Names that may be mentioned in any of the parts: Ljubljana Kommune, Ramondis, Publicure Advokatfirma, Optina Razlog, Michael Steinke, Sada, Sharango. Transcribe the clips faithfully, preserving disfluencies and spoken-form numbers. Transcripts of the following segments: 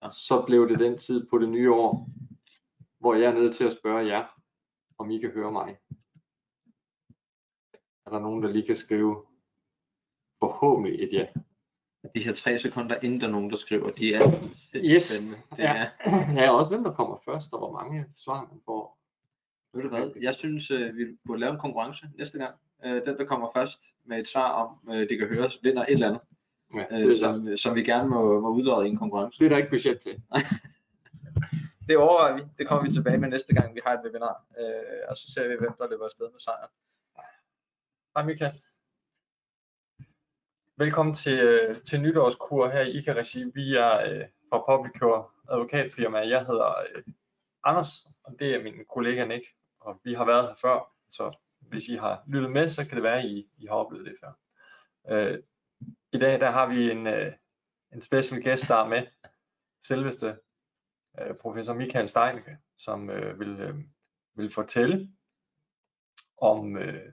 Og så blev det den tid på det nye år, hvor jeg er nødt til at spørge jer, om I kan høre mig. Er der nogen, der lige kan skrive forhåbentlig et ja? De her tre sekunder, inden der er nogen, der skriver, de er yes. Det er ja. Ja, også hvem der kommer først, og hvor mange svar man får. Ved du hvad? Jeg synes, vi burde lave en konkurrence næste gang. Den, der kommer først med et svar om, det kan høres, vinder et eller andet. Ja, øh, som, der... som vi gerne må, må udløse i en konkurrence. Det er der ikke budget til. Det overvejer vi. Det kommer vi tilbage med næste gang, vi har et webinar. Øh, og så ser vi, hvem der løber afsted med sejren. Hej Michael. Velkommen til, til nytårskur her i ICA-regi. Vi er øh, fra Publicure Advokatfirma. Jeg hedder øh, Anders, og det er min kollega Nick. Og vi har været her før, så hvis I har lyttet med, så kan det være, at I, I har oplevet det før. Øh, I dag der har vi en, øh, en special gæst, der er med, selveste øh, professor Michael Steinke, som øh, vil, øh, vil fortælle om, øh,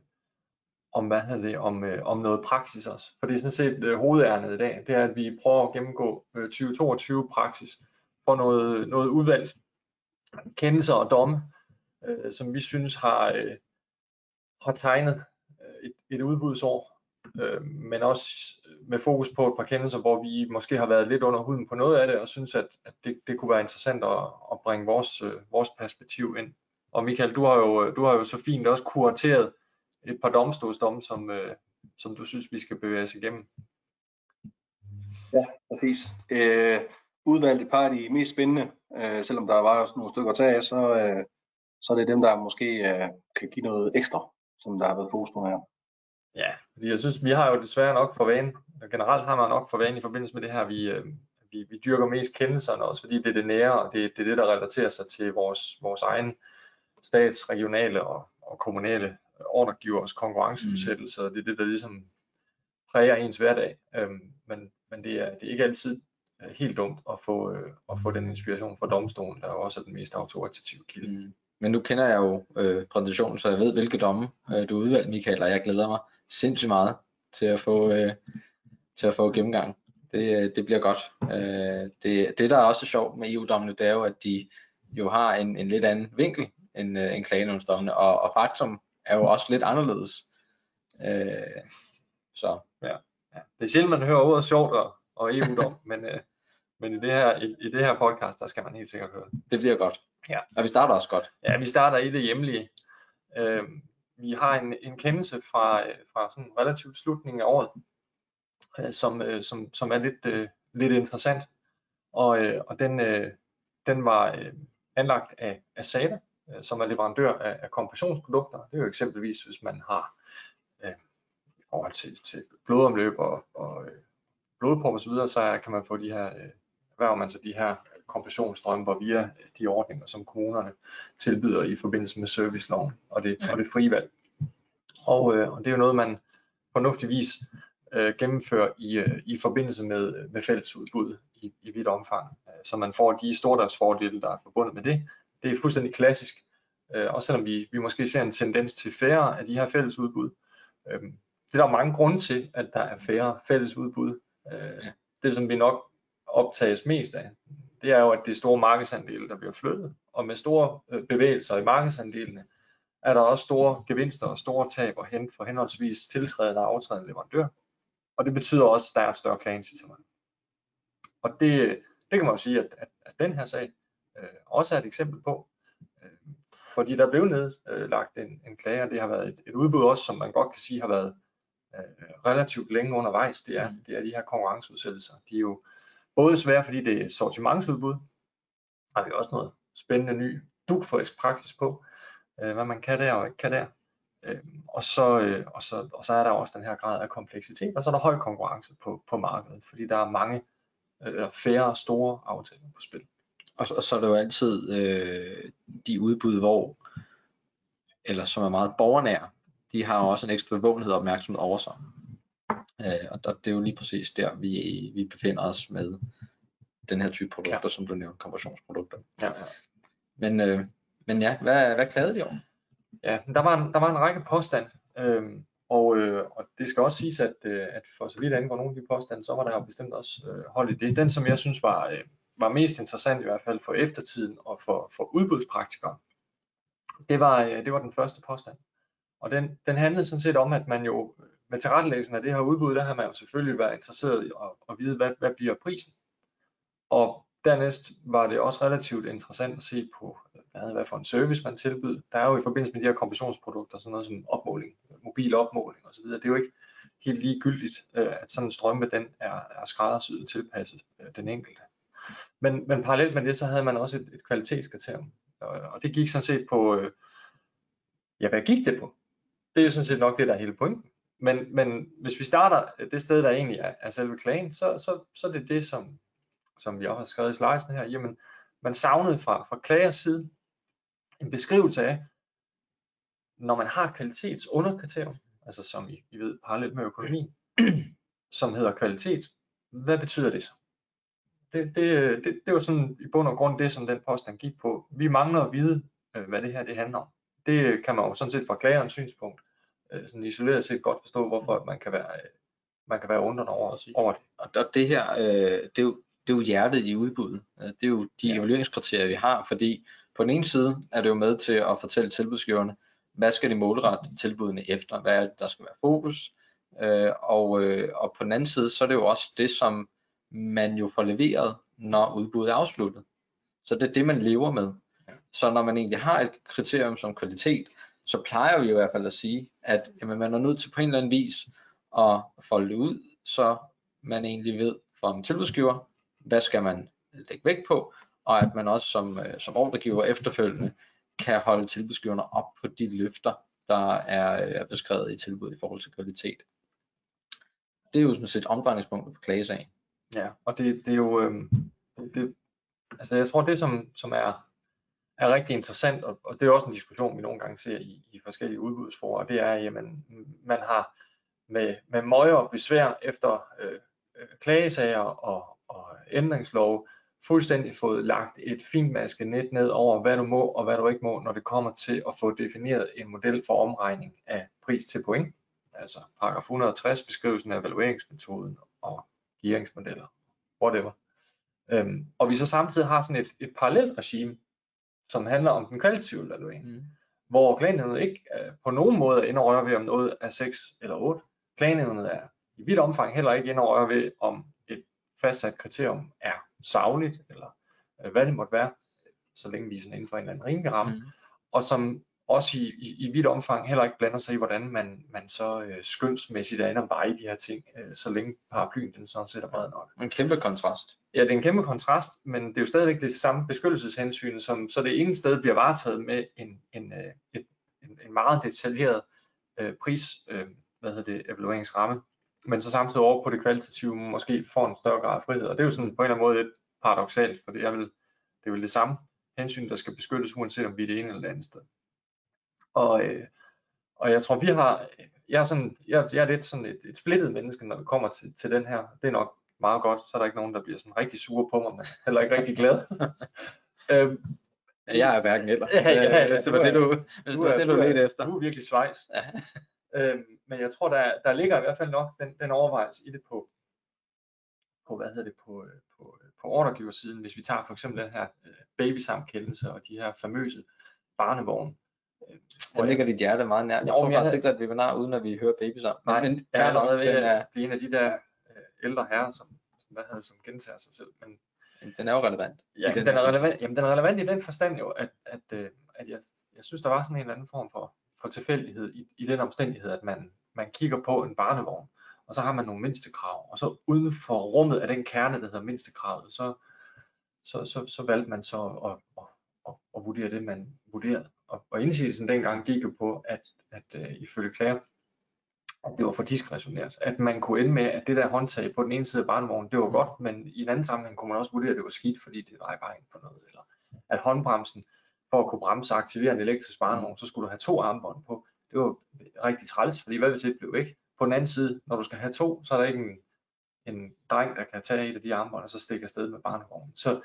om, hvad hedder det, om, øh, om noget praksis også. For det er sådan set øh, hovedærnet i dag, det er, at vi prøver at gennemgå øh, tyve toogtyve praksis for noget, noget udvalgt kendelser og domme, øh, som vi synes har, øh, har tegnet et, et udbudsår. Men også med fokus på et par kendelser, hvor vi måske har været lidt under huden på noget af det, og synes, at, at det, det kunne være interessant at, at bringe vores, vores perspektiv ind. Og Michael, du har jo, du har jo så fint også kurateret et par domstolsdomme, som, som du synes, vi skal bevæge os igennem. Ja, præcis. Øh, udvalgt et par af de mest spændende, øh, selvom der var også nogle stykker at tage af, så, øh, så er det dem, der måske øh, kan give noget ekstra, som der har været fokus på her. Ja, fordi jeg synes, vi har jo desværre nok for vane, og generelt har man nok for vane i forbindelse med det her, vi, vi, vi dyrker mest kendelserne også, fordi det er det nære, og det, det er det, der relaterer sig til vores, vores egen stats-, regionale og, og kommunale ordregivers konkurrenceudsættelse, og det er det, der ligesom præger ens hverdag, men, men det, er, det er ikke altid helt dumt at få, at få den inspiration fra domstolen, der også er den mest autoritative kilde. Mm. Men nu kender jeg jo øh, præsentationen, så jeg ved, hvilke domme øh, du udvalgte, Michael, og jeg glæder mig sindssygt meget til at få, øh, til at få gennemgangen. Det, det bliver godt. Øh, det, det, der er også sjovt med E U-dommene, det er jo, at de jo har en, en lidt anden vinkel end, øh, end klagenævnsdommene, og, og faktum er jo også lidt anderledes. Øh, så. Ja. Ja. Det er sjældent, man hører ordet sjovt og, og E U-dom, men, øh, men i, det her, i, i det her podcast, der skal man helt sikkert høre det. Det bliver godt. Ja, og vi starter også godt. Ja, vi starter i det hjemlige. Øh, vi har en, en kendelse fra, fra sådan relativt slutningen af året, øh, som, øh, som, som er lidt, øh, lidt interessant. Og, øh, og den, øh, den var øh, anlagt af, af Sada, øh, som er leverandør af, af kompressionsprodukter. Det er jo eksempelvis, hvis man har øh, i forhold til, til blodomløb og, og øh, blodprop og så videre, så kan man få de her, øh, hvad man så de her kompressionsstrømper via de ordninger, som kommunerne tilbyder i forbindelse med serviceloven og det, og det frie valg. Og, øh, og det er jo noget, man fornuftigvis øh, gennemfører i, øh, i forbindelse med, med fællesudbud i, i vidt omfang, så man får de stordriftsfordele, der er forbundet med det. Det er fuldstændig klassisk, øh, også selvom vi, vi måske ser en tendens til færre af de her fællesudbud. Øh, det er der mange grunde til, at der er færre fællesudbud. Øh, det, som vi nok optages mest af, det er jo, at det er store markedsandele, der bliver flyttet, og med store bevægelser i markedsandelene, er der også store gevinster og store tab at hente for henholdsvis tiltrædende og aftrædende leverandør, og det betyder også, at der er et større klageincitament. Og det, det kan man jo sige, at, at, at den her sag øh, også er et eksempel på, øh, fordi der blev nedlagt en, en klage, og det har været et, et udbud også, som man godt kan sige har været øh, relativt længe undervejs, det er, det er de her konkurrenceudsættelser, de er jo både svært, fordi det er sortimentsudbud, har vi også noget spændende ny dugfrisk praksis på, øh, hvad man kan der og ikke kan der. Øh, og, så, øh, og, så, og så er der også den her grad af kompleksitet, og så er der høj konkurrence på, på markedet, fordi der er mange øh, færre store aftaler på spil. Og, og så er der jo altid øh, de udbud, hvor, eller som er meget borgernære, de har jo også en ekstra bevågenhed og opmærksomhed over sig. Øh, og der, det er jo lige præcis der, vi, vi befinder os med den her type produkter, ja. Som du nævnte, kompressionsprodukter. Ja. Men, øh, men ja, hvad, hvad klagede de over? Ja, der var en, der var en række påstand, øh, og, øh, og det skal også siges, at, øh, at for så vidt angår nogle af de påstande, så var der jo bestemt også øh, hold i det. Den, som jeg synes var, øh, var mest interessant i hvert fald for eftertiden og for, for udbudspraktikere. Det var, det var den første påstand. Og den, den handlede sådan set om, at man jo med tilrettelæggelsen af det her udbud, der har man jo selvfølgelig været interesseret i at, at vide, hvad, hvad bliver prisen. Og dernæst var det også relativt interessant at se på, hvad, hvad for en service man tilbyder. Der er jo i forbindelse med de her kompensationsprodukter, sådan noget som opmåling, mobil opmåling osv. Det er jo ikke helt ligegyldigt, at sådan en strømpe den er, er skræddersyet og tilpasset den enkelte. Men, men parallelt med det, så havde man også et, et kvalitetskriterium. Og det gik sådan set på, ja, hvad gik det på? Det er jo sådan set nok det, der er hele pointen. Men, men hvis vi starter det sted, der egentlig er, er selve klagen, så, så, så er det det, som, som vi også har skrevet i slidesen her. Jamen, man savnede fra, fra klagers side en beskrivelse af, når man har et kvalitetsunderkriterium, altså som I, I ved parallelt med økonomien, som hedder kvalitet, hvad betyder det så? Det, det, det, det var sådan i bund og grund det, som den påstand gik på. Vi mangler at vide, hvad det her det handler om. Det kan man jo sådan set fra klagerens synspunkt, sådan isoleret set godt forstå, hvorfor man kan være, man kan være undrende over, over det. Og det her, det er, jo, det er jo hjertet i udbuddet. Det er jo de ja. evalueringskriterier, vi har, fordi på den ene side er det jo med til at fortælle tilbudsgiverne, hvad skal de målrette tilbudene efter, hvad er det, der skal være fokus, og, og på den anden side, så er det jo også det, som man jo får leveret, når udbuddet er afsluttet. Så det er det, man lever med. Ja. Så når man egentlig har et kriterium som kvalitet, så plejer vi i hvert fald at sige, at jamen, man er nødt til på en eller anden vis at folde det ud, så man egentlig ved fra en tilbudsgiver, hvad skal man lægge vægt på, og at man også som, som ordregiver efterfølgende kan holde tilbudsgiverne op på de løfter, der er beskrevet i tilbuddet i forhold til kvalitet. Det er jo sådan set omdrejningspunktet på klagesagen. Ja, og det, det er jo, øhm, det, det, altså jeg tror det som, som er, er rigtig interessant, og, og det er også en diskussion, vi nogle gange ser i, i forskellige udbudsforer, det er, jamen man har med, med møje og besvær efter øh, klagesager og, og ændringslov fuldstændig fået lagt et finmasket net ned over, hvad du må og hvad du ikke må, når det kommer til at få defineret en model for omregning af pris til point, altså paragraf et hundrede og tres, beskrivelsen af evalueringsmetoden og gearingsmodeller, whatever. Øhm, og vi så samtidig har sådan et, et parallelt regime, som handler om den kvalitative evaluering, mm. hvor klagenævnet ikke øh, på nogen måde indrører ved, om noget er seks eller otte. Klagenævnet er i vidt omfang heller ikke indrører ved, om et fastsat kriterium er sagligt, eller øh, hvad det måtte være, så længe vi er sådan inden for en eller anden rimelig ramme, mm. og som også i, i, i vidt omfang heller ikke blander sig i, hvordan man, man så øh, skønsmæssigt er inde og veje de her ting, øh, så længe paraplyen den sådan set er bred nok. En kæmpe kontrast. Ja, det er en kæmpe kontrast, men det er jo stadigvæk det samme beskyttelseshensyn, som så det ene sted bliver varetaget med en, en, øh, et, en, en meget detaljeret øh, pris, øh, hvad hedder det, evalueringsramme, men så samtidig over på det kvalitative måske får en større grad af frihed, og det er jo sådan på en eller anden måde lidt paradoksalt, for det er vel det, er vel det samme hensyn, der skal beskyttes, uanset om vi er det ene eller det andet sted. Og, øh, og jeg tror vi har, jeg er, sådan, jeg, jeg er lidt sådan et, et splittet menneske, når det kommer til, til den her. Det er nok meget godt, så er der ikke nogen, der bliver sådan rigtig sure på mig, men heller ikke rigtig glad. øhm, jeg er hverken eller. Ja, ja, ja, det var det du, du, det var er, det, du, du ledte efter. Du er virkelig svejs. Ja. øhm, men jeg tror der, der ligger i hvert fald nok den, den overvejelse i det på, på hvad hedder det, på, på, på ordregiversiden. Hvis vi tager for eksempel den her babysamkendelse og de her famøse barnevogne. Der ligger dit hjerte meget nært. Jeg tror faktisk ikke, at vi venar uden at vi hører baby sammen. Nej, men jeg er allerede ved at blive en af de der ældre herrer, som, hvad hedder, som gentager sig selv. Men den er jo relevant. Ja, den, den, er relevant. Jamen, den er relevant i den forstand jo, at, at, at, at jeg, jeg synes, der var sådan en eller anden form for, for tilfældighed i, i den omstændighed, at man, man kigger på en barnevogn, og så har man nogle mindstekrav, og så uden for rummet af den kerne, der hedder mindstekravet, så, så, så, så valgte man så at, at, at, at vurdere det, man vurderede. Og indsigelsen dengang gik jo på, at, at, at ifølge klager, at det var for diskretionært. At man kunne ende med, at det der håndtag på den ene side af barnevognen, det var godt, men i en anden sammenhæng kunne man også vurdere, at det var skidt, fordi det var i vejen for noget. Eller at håndbremsen, for at kunne bremse og aktivere en elektrisk barnevogn, så skulle du have to armbånd på. Det var rigtig træls, fordi hvad hvis det blev væk? På den anden side, når du skal have to, så er der ikke en, en dreng, der kan tage et af de armbånd, og så stikke afsted med barnevognen. Så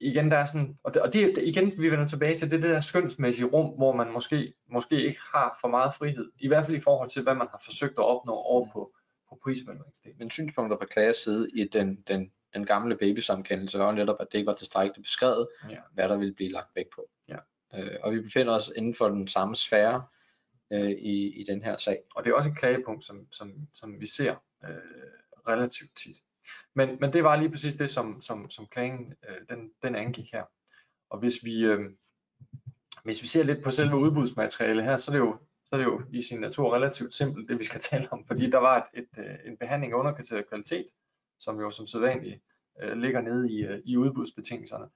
igen, der er sådan, og det, og det, igen, vi vender tilbage til det, det der skønsmæssige rum, hvor man måske, måske ikke har for meget frihed, i hvert fald i forhold til, hvad man har forsøgt at opnå over på, på prisvalgningsdelen. Men synspunkter på klagers side i den, den den gamle babysamkendelse var netop, at det ikke var tilstrækkeligt beskrevet, ja. Hvad der ville blive lagt vægt på. Ja. Øh, og vi befinder os inden for den samme sfære øh, i, i den her sag. Og det er også et klagepunkt, som, som, som vi ser øh, relativt tit. Men, men det var lige præcis det, som, som, som klagen øh, den, den angik her. Og hvis vi, øh, hvis vi ser lidt på selve udbudsmaterialet her, så er det jo, så er det jo i sin natur relativt simpelt, det vi skal tale om, fordi der var et, et, en behandling af underkriteriet kvalitet, som jo som sædvanligt øh, ligger nede i, i udbudsbetingelserne.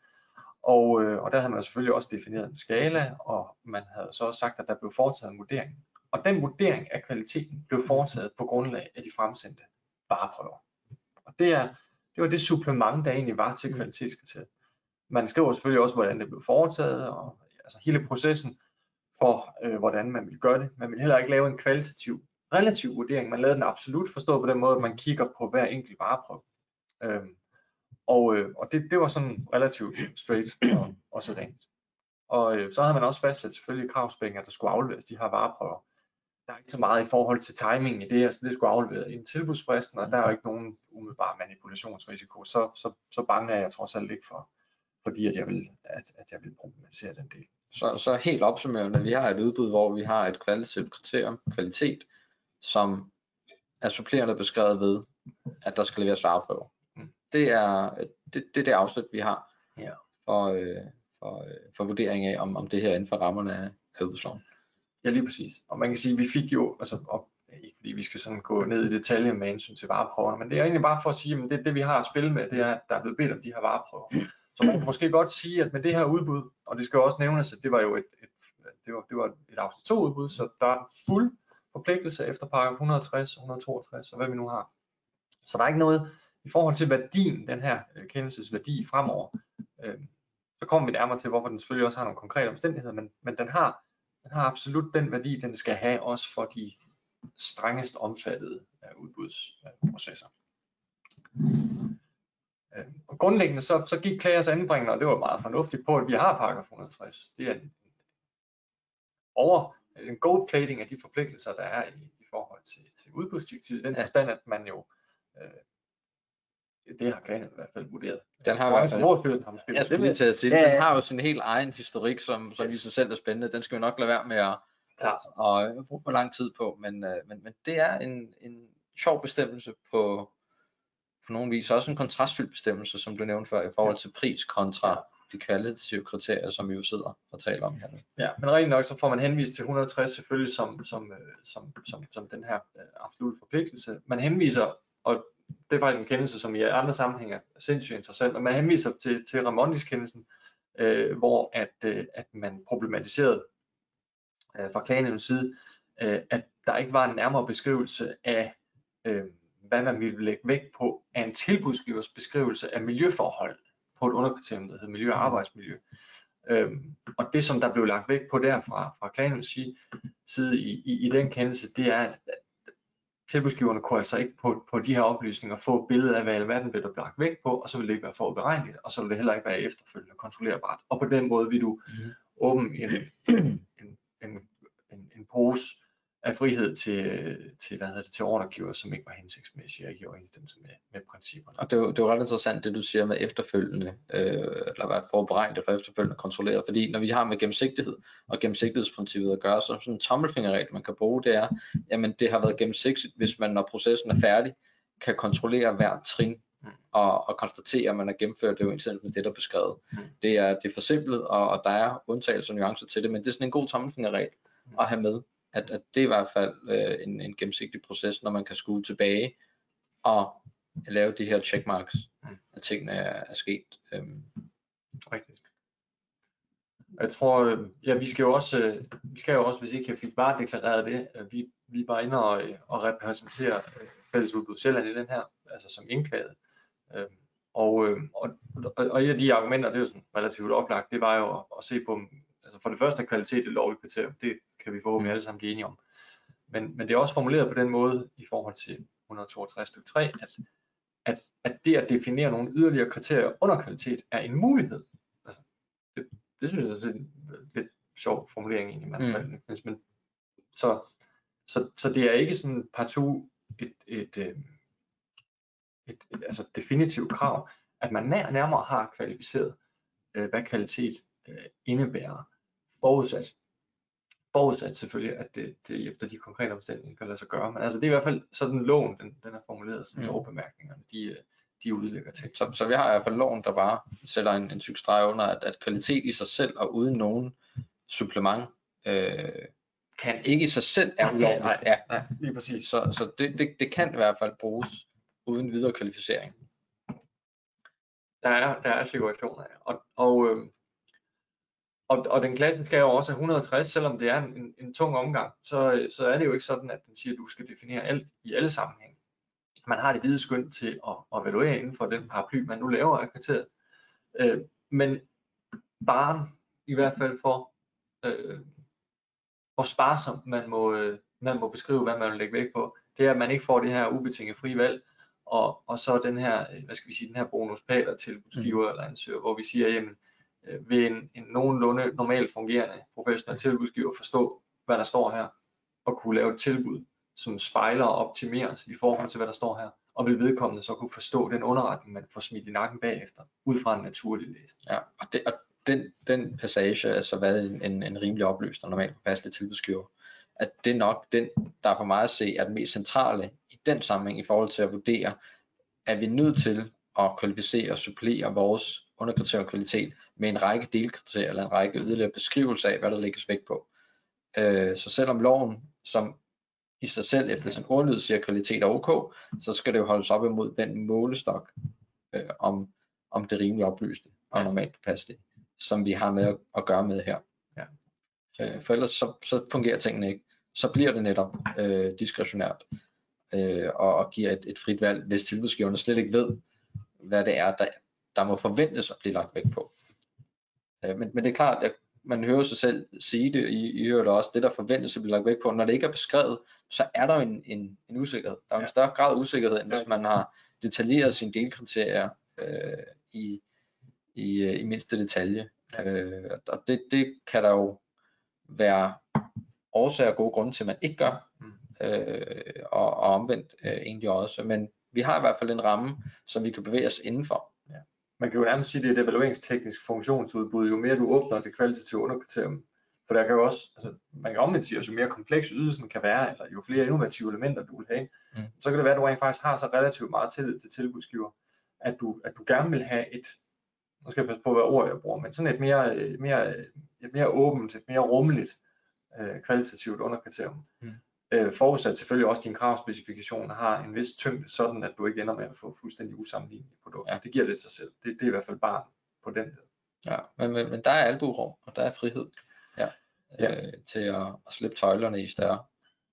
Og, øh, og der havde man selvfølgelig også defineret en skala, og man havde så også sagt, at der blev foretaget en vurdering. Og den vurdering af kvaliteten blev foretaget på grundlag af de fremsendte vareprøver. Og det, er, det var det supplement, der egentlig var til kvalitetskriteriet. Man skriver selvfølgelig også, hvordan det blev foretaget, og altså hele processen for, øh, hvordan man ville gøre det. Man ville heller ikke lave en kvalitativ, relativ vurdering. Man lavede den absolut forstået på den måde, at man kigger på hver enkelt vareprøve. Øhm, og øh, og det, det var sådan relativt straight og, og sådan. Og øh, så havde man også fastsat selvfølgelig kravspændinger, der skulle afleveres de her vareprøver. Der er ikke så meget i forhold til timingen i det, altså det skulle afleveres inden tilbudsfristen, og der er jo ikke nogen umiddelbar manipulationsrisiko. Så, så, så bange er jeg trods alt ikke for, fordi at jeg vil, at, at jeg vil problematisere den del. Så, så helt opsummerende, vi har et udbud, hvor vi har et kvalitativt kriterium, kvalitet, som er supplerende beskrevet ved, at der skal leveres vareprøver. Mm. Det er det, det, det afsnit, vi har yeah. for, øh, for, øh, for vurdering af, om, om det her er inden for rammerne af, af udbudsloven. Ja, lige præcis. Og man kan sige, at vi fik jo, altså, og, ikke fordi vi skal sådan gå ned i detaljer med hensyn til vareprøverne, men det er egentlig bare for at sige, at det, det vi har at spille med, det er, at der er blevet bedt om de her vareprøver. Så man kan måske godt sige, at med det her udbud, og det skal jo også nævnes, at det var jo et, et, det var, det var et afsnit to udbud, så der er fuld forpligtelse efter paragraf et hundrede og tres, et hundrede og toogtres og hvad vi nu har. Så der er ikke noget i forhold til værdien, den her kendelsesværdi fremover. Øh, så kommer vi nærmere til, hvorfor den selvfølgelig også har nogle konkrete omstændigheder, men, men den, har, den har absolut den værdi, den skal have også for de strengest omfattede øh, udbudsprocesser. Øh, Og grundlæggende så, så gik klagers anbringende, og det var meget fornuftigt på, at vi har paragraf et hundrede og tres. Det er en, over, en gold plating af de forpligtelser, der er i, i forhold til, til udbudsdirektivet. Den forstand, at man jo, øh, det har klagerne i hvert fald vurderet. Den har, Højens, fald, har jeg skulle lige til at sige, ja, ja. Den har jo sin helt egen historik, som, som yes. i sig selv er spændende. Den skal vi nok lade være med at, at, at bruge for lang tid på, men, men, men det er en, en sjov bestemmelse på... på nogen vis også en kontrastfyldt bestemmelse, som du nævnte før, i forhold til pris kontra de kvalitative kriterier, som vi jo sidder og taler om her. Ja, men rigtig nok, så får man henvist til et hundrede og tres selvfølgelig som, som, som, som, som den her absolut forpligtelse. Man henviser, og det er faktisk en kendelse, som i andre sammenhænger er sindssygt interessant, og man henviser til, til Ramondis-kendelsen, øh, hvor at, øh, at man problematiserede øh, fra klagenævnens side, øh, at der ikke var en nærmere beskrivelse af øh, hvad man ville lægge vægt på af en tilbudsgivers beskrivelse af miljøforhold på et underkriterium, der hedder miljø- og arbejdsmiljø. Øhm, og det, som der blev lagt vægt på der fra, fra klagenævnets side i, i, i den kendelse, det er, at tilbudsgiverne kunne altså ikke på, på de her oplysninger få et billede af, hvad alverden blev der lagt vægt på, og så ville det ikke være forberegneligt, og så ville det heller ikke være efterfølgende kontrollerbart. Og på den måde vil du åbne en, en, en, en, en pose af frihed til, til, hvad hedder det, til ordregiver, som ikke var hensigtsmæssige og ikke i overensstemmelse med, med principperne. Og det er, jo, det er jo ret interessant, det du siger med efterfølgende, øh, eller hvad forberegnet og efterfølgende kontrolleret, fordi når vi har med gennemsigtighed og gennemsigtighedsprincippet at gøre, så sådan en tommelfingerregel, man kan bruge, det er, jamen det har været gennemsigtigt, hvis man, når processen er færdig, kan kontrollere hver trin mm. og, og konstatere, at man har gennemført det jo med det, der er beskrevet. Mm. Det, er, det er forsimplet, og, og der er undtagelser og nuancer til det, men det er sådan en god tommelfingerregel mm. at have med. At, at det er i hvert fald øh, en, en gennemsigtig proces, når man kan skue tilbage og lave de her checkmarks, at tingene er, er sket. Øhm. Rigtigt. Jeg tror, øh, ja, vi skal jo også, øh, vi skal jo også, hvis ikke jeg fik bare deklareret det, øh, vi, vi er bare inde og, øh, og repræsenterer øh, fælles udbud Sjælland i den her, altså som indklaget. Øh, og, øh, og, og, og et af de argumenter, det er jo sådan relativt oplagt, det var jo at, at se på, altså for det første kvalitet et lovligt kriterium, det kan vi forhåbentlig alle sammen blive enige om. Men, men det er også formuleret på den måde i forhold til et hundrede og toogtres stykke tre, at, at, at det at definere nogle yderligere kriterier under kvalitet er en mulighed. Altså, det, det synes jeg er en lidt sjov formulering egentlig. Man, mm. men, så, så, så det er ikke sådan partout et, et, et, et, et altså definitivt krav, at man nær, nærmere har kvalificeret, øh, hvad kvalitet øh, indebærer, forudsat, forudsat selvfølgelig, at det, det efter de konkrete omstændigheder kan lade sig gøre, men altså det er i hvert fald sådan loven, den, den er formuleret, som mm. lovbemærkningerne, de, de udlægger til. Så, så vi har i hvert fald loven, der bare sætter en, en tyk streg under, at, at kvalitet i sig selv og uden nogen supplement, øh, kan ikke i sig selv er ulovligt. Nej, nej, nej, lige præcis. Så, så det, det, det kan i hvert fald bruges uden videre kvalificering. Der er, der er situationer, og, og, øh, og, og den klassiske er jo også et hundrede og tres, selvom det er en, en tung omgang, så, så er det jo ikke sådan, at den siger, at du skal definere alt i alle sammenhæng. Man har det hvide skøn til at, at evaluere inden for den paraply, man nu laver af kriteriet. Øh, men bare i hvert fald for, øh, hvor sparsomt man må, øh, man må beskrive, hvad man vil lægge vægt på, det er, at man ikke får det her ubetinget frie valg, Og, og så den her, hvad skal vi sige, den her bonuspater tilbudsgiver mm. eller ansøger, hvor vi siger, jamen, vil en, en nogenlunde normalt fungerende professionel tilbudsgiver forstå, hvad der står her, og kunne lave et tilbud, som spejler og optimeres i forhold til, hvad der står her, og vil vedkommende så kunne forstå den underretning, man får smidt i nakken bagefter, ud fra en naturlig læsning. Ja, og, det, og den, den passage, altså hvad en, en rimelig opløst og normalt passelig tilbudsgiver, at det nok den, der for mig at se, er den mest centrale i den sammenhæng i forhold til at vurdere, at vi er nødt til at kvalificere og supplere vores underkriterier og kvalitet med en række delkriterier eller en række yderligere beskrivelser af, hvad der lægges vægt på. Øh, så selvom loven, som i sig selv efter sin ordlyd siger kvalitet er ok, så skal det jo holdes op imod den målestok øh, om, om det rimelig oplyste og normalt passelige, som vi har med at, at gøre med her. Ja. Øh, for ellers så, så fungerer tingene ikke. Så bliver det netop øh, diskretionært øh, og, og giver et, et frit valg, hvis tilbudsgiverne slet ikke ved, hvad det er, der, der må forventes at blive lagt vægt på. Øh, men, men det er klart, at man hører sig selv sige det, I, I hører det også, det der forventes at blive lagt vægt på, når det ikke er beskrevet, så er der en, en, en usikkerhed. Der er en større grad af usikkerhed, end hvis man har detaljeret sine delkriterier øh, i, i, i mindste detalje. Øh, og det, det kan der jo være årsager og gode grunde til, at man ikke gør, øh, og, og omvendt øh, egentlig også. Men vi har i hvert fald en ramme, som vi kan bevæge os indenfor. Ja. Man kan jo nærmest sige, at det er et evalueringsteknisk funktionsudbud. Jo mere du åbner det kvalitative underkriterium, for der kan jo også, altså, man kan omvendt sige, at jo mere kompleks ydelsen kan være, eller jo flere innovative elementer du vil have, mm. så kan det være, at du rent faktisk har så relativt meget tillid til tilbudsgiver, at du, at du gerne vil have et, nu skal jeg passe på, hvad ord jeg bruger, men sådan et mere, mere, et mere åbent, et mere rummeligt, Øh, kvalitativt underkriterium. Mm. Øh, forudsat selvfølgelig også, at din kravspecifikation har en vis tyngde, sådan at du ikke ender med at få fuldstændig usammenlignelige produkter. Ja. Det giver lidt sig selv. Det, det er i hvert fald bare på den del. Ja, men, men, men der er albuerum, og der er frihed ja, ja. Øh, til at, at slippe tøjlerne i større,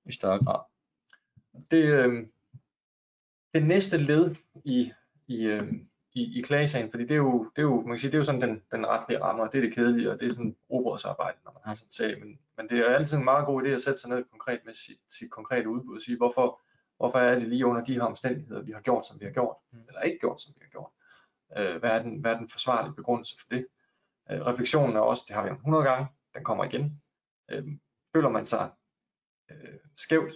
i større grad. Det, øh, det næste led i, i, øh, i, i klagesagen, fordi det er jo, det er jo, man kan sige, det er jo sådan den, den retlige ramme, og det er det kedelige, og det er sådan rugbrødsarbejde, når man har sådan en sag, men, men det er altid en meget god idé at sætte sig ned konkret med sit, sit konkrete udbud og sige, hvorfor, hvorfor er det lige under de her omstændigheder, vi har gjort, som vi har gjort, eller ikke gjort, som vi har gjort. Øh, hvad, er den, hvad er den forsvarlige begrundelse for det? Øh, refleksionen er også, det har vi om hundrede gange, den kommer igen. Øh, føler man sig øh, skævt,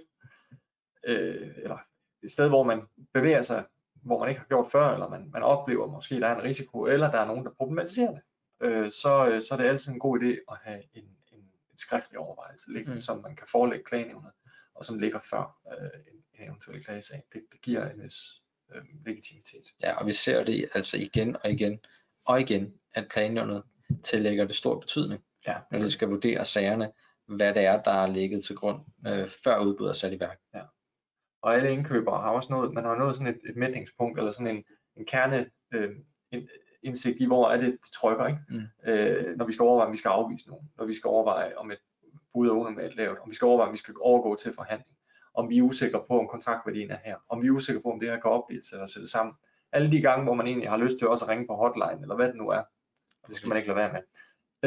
øh, eller et sted, hvor man bevæger sig, hvor man ikke har gjort før, eller man, man oplever måske, der er en risiko, eller der er nogen, der problematiserer det, øh, så, så er det altid en god idé at have en, en, en skriftlig overvejelse, mm. som man kan forelægge klagenævnet, og som ligger før øh, en, en eventuel klagesag. Det, det giver en vis øh, legitimitet. Ja, og vi ser det altså igen og igen og igen, at klagenævnet tillægger det stor betydning, ja, når det skal vurdere sagerne, hvad det er, der er ligget til grund, øh, før udbud er sat i værk. Ja. Og alle indkøbere har også noget, man har nået sådan et, et mætningspunkt, eller sådan en, en kerne øh, en, indsigt i, hvor er det, det trykker, ikke? Mm. Øh, når vi skal overveje, om vi skal afvise nogen, når vi skal overveje, om et bud er unormalt lavt, om vi skal overveje, om vi skal overgå til forhandling, om vi er usikre på, om kontraktværdien er her, om vi er usikre på, om det her kan opdeles eller sættes sammen. Alle de gange, hvor man egentlig har lyst til også at ringe på hotline, eller hvad det nu er, det skal man ikke lade være med,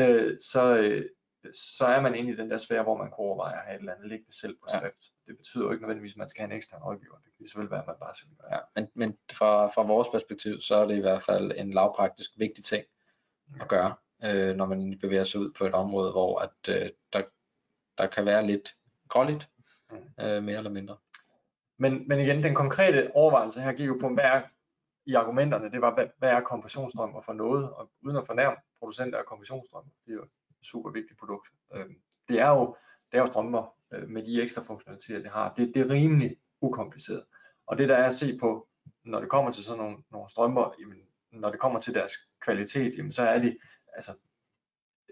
øh, så, øh, så er man egentlig i den der sfære, hvor man kan overveje at have et eller andet liggende selv på skrift. Ja. Det betyder jo ikke nødvendigvis, at man skal have en ekstern rådgiver. Det kan selvfølgelig være, at man bare selv gør. Ja, men, men fra, fra vores perspektiv, så er det i hvert fald en lavpraktisk vigtig ting at gøre, øh, når man bevæger sig ud på et område, hvor at, øh, der, der kan være lidt gråligt, øh, mere eller mindre. Men, men igen, den konkrete overvejelse her gik jo på, hvad er i argumenterne, det var, hvad, hvad er kompressionsstrømper for noget, og uden at fornærme producenter af kompressionsstrømper, det er jo et super vigtigt produkt. Øh, det er jo, det er jo strømper øh, med de ekstra funktionaliteter, det har. Det, det er rimelig ukompliceret. Og det der er at se på, når det kommer til sådan nogle, nogle strømper, jamen, når det kommer til deres kvalitet, jamen, så er de, altså,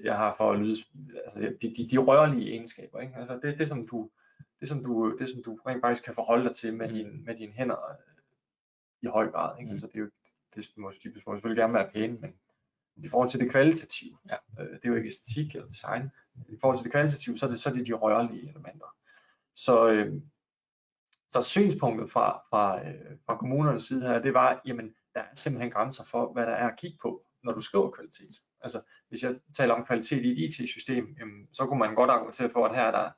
jeg har for at lyde, altså, de, de, de rørlige egenskaber, ikke? Altså, det, det, som du, det, som du, det som du rent faktisk kan forholde dig til med, mm. din, med dine hænder i høj grad, ikke? Mm. Altså, det er jo, det må, de må selvfølgelig gerne være pæne, men i forhold til det kvalitative, ja. øh, det er jo ikke æstetik eller design, i forhold til det kvalitative, så er det så er det de rørlige elementer. Så, øh, så synspunktet fra, fra, øh, fra kommunernes side her, det var, jamen, der er simpelthen grænser for, hvad der er at kigge på, når du skriver kvalitet. Altså, hvis jeg taler om kvalitet i et I T-system, så kunne man godt argumentere for, at her er der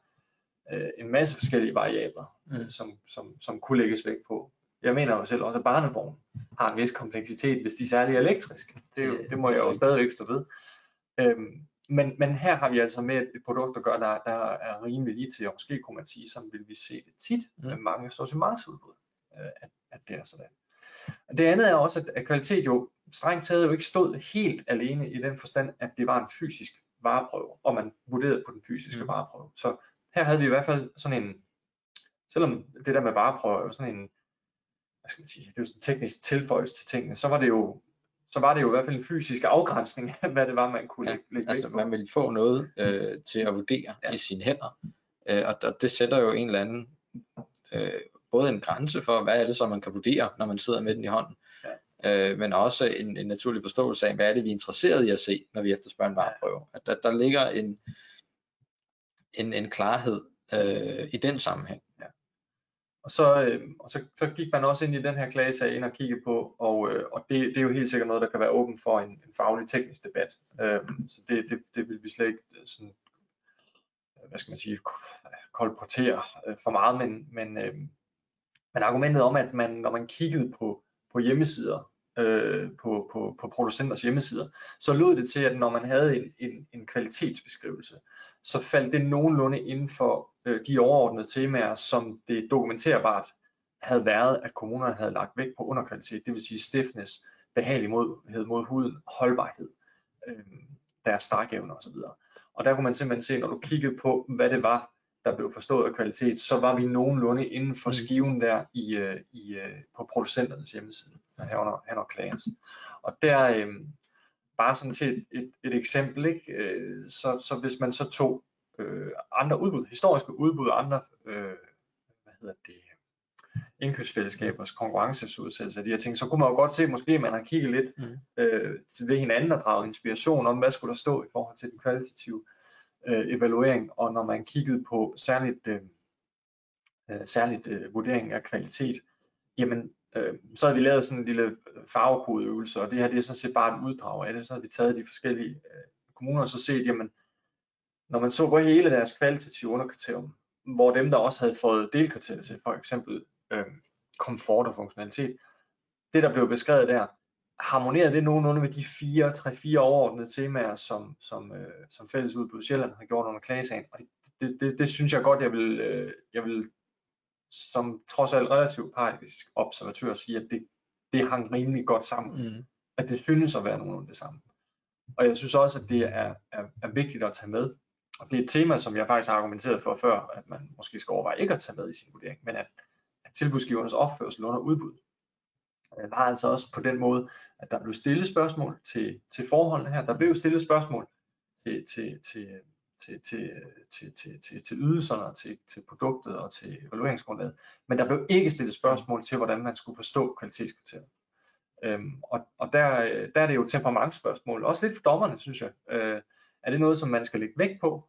øh, en masse forskellige variabler, mm. som, som, som kunne lægges væk på. Jeg mener jo selv også, at barnevognen har en vis kompleksitet, hvis de er særlig elektriske. Det, er jo, det må jeg jo stadigvæk stå ved. Øhm, men, men her har vi altså med et produkt at gøre, der, der er rimelig lige til, og måske kunne man sige, som vil vi se det tit med mange sortimentsudbud, øh, at, at det er sådan. Det andet er også, at kvalitet jo strengt taget jo ikke stod helt alene i den forstand, at det var en fysisk vareprøve, og man vurderede på den fysiske mm. vareprøve. Så her havde vi i hvert fald sådan en, selvom det der med vareprøver er jo sådan en, hvad skal man sige, det er jo sådan en teknisk tilføjelse til tingene, så var det jo, så var det jo i hvert fald en fysisk afgrænsning af, hvad det var, man kunne ja, lægge altså, væk på. Man ville få noget øh, til at vurdere ja. i sine hænder, øh, og det sætter jo en eller anden... Øh, både en grænse for, hvad er det så man kan vurdere, når man sidder med den i hånden, ja. øh, men også en, en naturlig forståelse af, hvad er det vi er interesseret i at se, når vi efterspørger en vareprøve. At der, der ligger en, en, en klarhed øh, i den sammenhæng. Ja. Og, så, øh, og så, så gik man også ind i den her klagesag ind og kigge på, og, øh, og det, det er jo helt sikkert noget, der kan være åben for en, en faglig teknisk debat, øh, så det, det, det vil vi slet ikke sådan, hvad skal man sige, kolportere øh, for meget, men, men øh, Men argumentet om, at man, når man kiggede på, på hjemmesider, øh, på, på, på producenters hjemmesider, så lød det til, at når man havde en, en, en kvalitetsbeskrivelse, så faldt det nogenlunde inden for øh, de overordnede temaer, som det dokumenterbart havde været, at kommunerne havde lagt vægt på underkvalitet, det vil sige stiffness, behagelighed mod huden, holdbarhed, øh, deres strækevne osv. Og der kunne man simpelthen se, når du kiggede på, hvad det var, der blev forstået af kvalitet, så var vi nogenlunde inden for skiven der i, i, på producenternes hjemmeside, herunder, herunder klagers. Og der, øh, bare sådan til et, et, et eksempel, ikke? Øh, så, så hvis man så tog øh, andre udbud, historiske udbud, andre øh, hvad hedder det, indkøbsfællesskabers konkurrenceudsættelse af de her ting, så kunne man jo godt se, måske man har kigget lidt øh, ved hinanden og draget inspiration om, hvad skulle der stå i forhold til den kvalitative Øh, evaluering, og når man kiggede på særligt, øh, særligt øh, vurdering af kvalitet, jamen, øh, så har vi lavet sådan en lille farvekodeøvelse, og det her det er sådan set bare et uddrag af det, så har vi taget de forskellige øh, kommuner og så set, jamen, når man så på hele deres kvalitative underkriterium, hvor dem, der også havde fået delkriterier til, for eksempel øh, komfort og funktionalitet, det der blev beskrevet der, harmonerede det nogenlunde med de fire, tre, fire overordnede temaer, som, som, øh, som fællesudbud Sjælland har gjort under klagesagen. Og det, det, det, det synes jeg godt, jeg vil, øh, jeg vil som trods alt relativt partisk observatør sige, at det, det hang rimelig godt sammen. Mm. At det synes at være nogenlunde det samme. Og jeg synes også, at det er, er, er vigtigt at tage med. Og det er et tema, som jeg faktisk har argumenteret for før, at man måske skal overveje ikke at tage med i sin vurdering, men at, at tilbudsgivernes opførsel under udbud var altså også på den måde, at der blev stillet spørgsmål til, til forholdene her. Der blev stillet spørgsmål til, til, til, til, til, til, til, til, til ydelserne, til, til produktet og til evalueringsgrundlaget. Men der blev ikke stillet spørgsmål til, hvordan man skulle forstå kvalitetskriteriet. Øhm, og og der, der er det jo temperamentsspørgsmål, også lidt for dommerne, synes jeg. Øh, er det noget, som man skal lægge vægt på?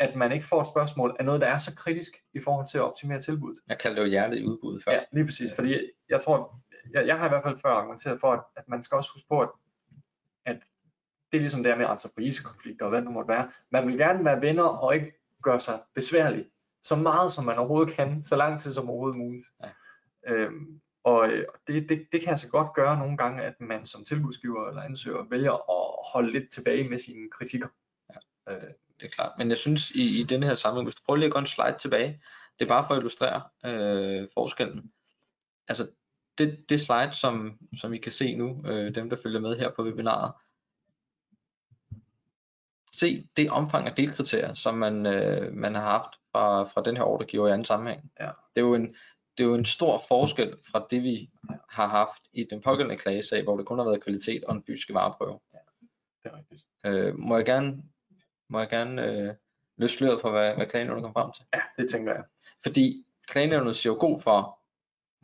At man ikke får et spørgsmål af noget, der er så kritisk i forhold til at optimere tilbuddet? Jeg kalder det jo hjertet i udbuddet før. Ja, lige præcis, fordi jeg tror... Jeg, jeg har i hvert fald før argumenteret for, at, at man skal også huske på, at, at det er ligesom det er med entreprisekonflikter og hvad det nu måtte være. Man vil gerne være venner og ikke gøre sig besværlig så meget som man overhovedet kan, så lang tid som overhovedet muligt. Ja. Øhm, og det, det, det kan altså godt gøre nogle gange, at man som tilbudsgiver eller ansøger vælger at holde lidt tilbage med sine kritikker. Ja, øh, det er klart. Men jeg synes i, i denne her sammenhæng, hvis du prøver lige at gå en slide tilbage, det er bare for at illustrere øh, forskellen. Altså det, det slide, som, som I kan se nu, øh, dem der følger med her på webinaret, se det omfang af delkriterier, som man, øh, man har haft fra, fra den her ordregiver i anden sammenhæng. Ja. Det, er jo en, det er jo en stor forskel fra det, vi har haft i den pågældende klagesag, hvor det kun har været kvalitet og en fysisk vareprøve. Ja, det er rigtigt. Øh, må jeg gerne, må jeg gerne øh, løfte sløret på, hvad, hvad klagenævnet kom frem til? Ja, det tænker jeg. Fordi klagenævnet siger jo god for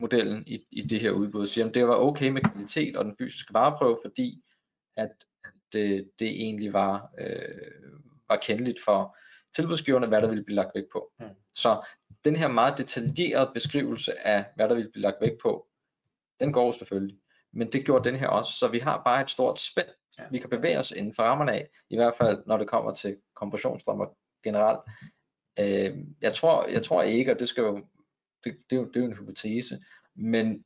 modellen i, i det her udbud, siger, at det var okay med kvalitet og den fysiske vareprøve, fordi at det, det egentlig var, øh, var kendeligt for tilbudsgiverne, hvad der ville blive lagt vægt på. Mm. Så den her meget detaljerede beskrivelse af, hvad der ville blive lagt vægt på, den går selvfølgelig. Men det gjorde den her også, så vi har bare et stort spænd. Ja. Vi kan bevæge os inden for rammerne af, i hvert fald når det kommer til kompressionsstrømmer generelt. Øh, jeg, tror, jeg tror ikke, og det, skal jo, det, det, er jo, det er jo en hypotese, men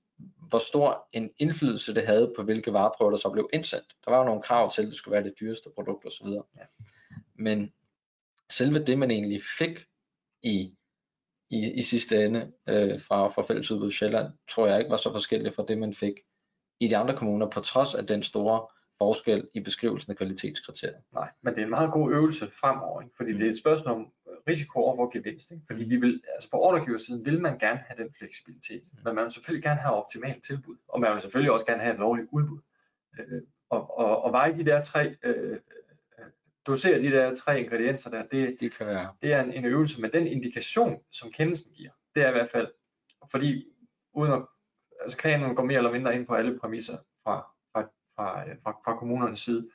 hvor stor en indflydelse det havde på hvilke vareprøver der så blev indsendt. Der var jo nogle krav til, at det skulle være det dyreste produkt osv. Ja. Men selve det man egentlig fik i, i, i sidste ende øh, fra, fra fællesudbud Sjælland, tror jeg ikke var så forskelligt fra det man fik i de andre kommuner, på trods af den store forskel i beskrivelsen af kvalitetskriterier. Nej, men det er en meget god øvelse fremover, ikke? Fordi mm. det er et spørgsmål om risiko overfor gevinst, ikke? Fordi vi vil, altså på ordregiversiden vil man gerne have den fleksibilitet, mm. men man vil selvfølgelig gerne have optimalt tilbud, og man vil selvfølgelig også gerne have et lovligt udbud. Øh, og, og, og veje de der tre, øh, dosere de der tre ingredienser der, det, det, kan være. det er en, en øvelse, men den indikation, som kendelsen giver, det er i hvert fald, fordi uden at, altså klagen går mere eller mindre ind på alle præmisser fra Fra, fra, fra kommunernes side,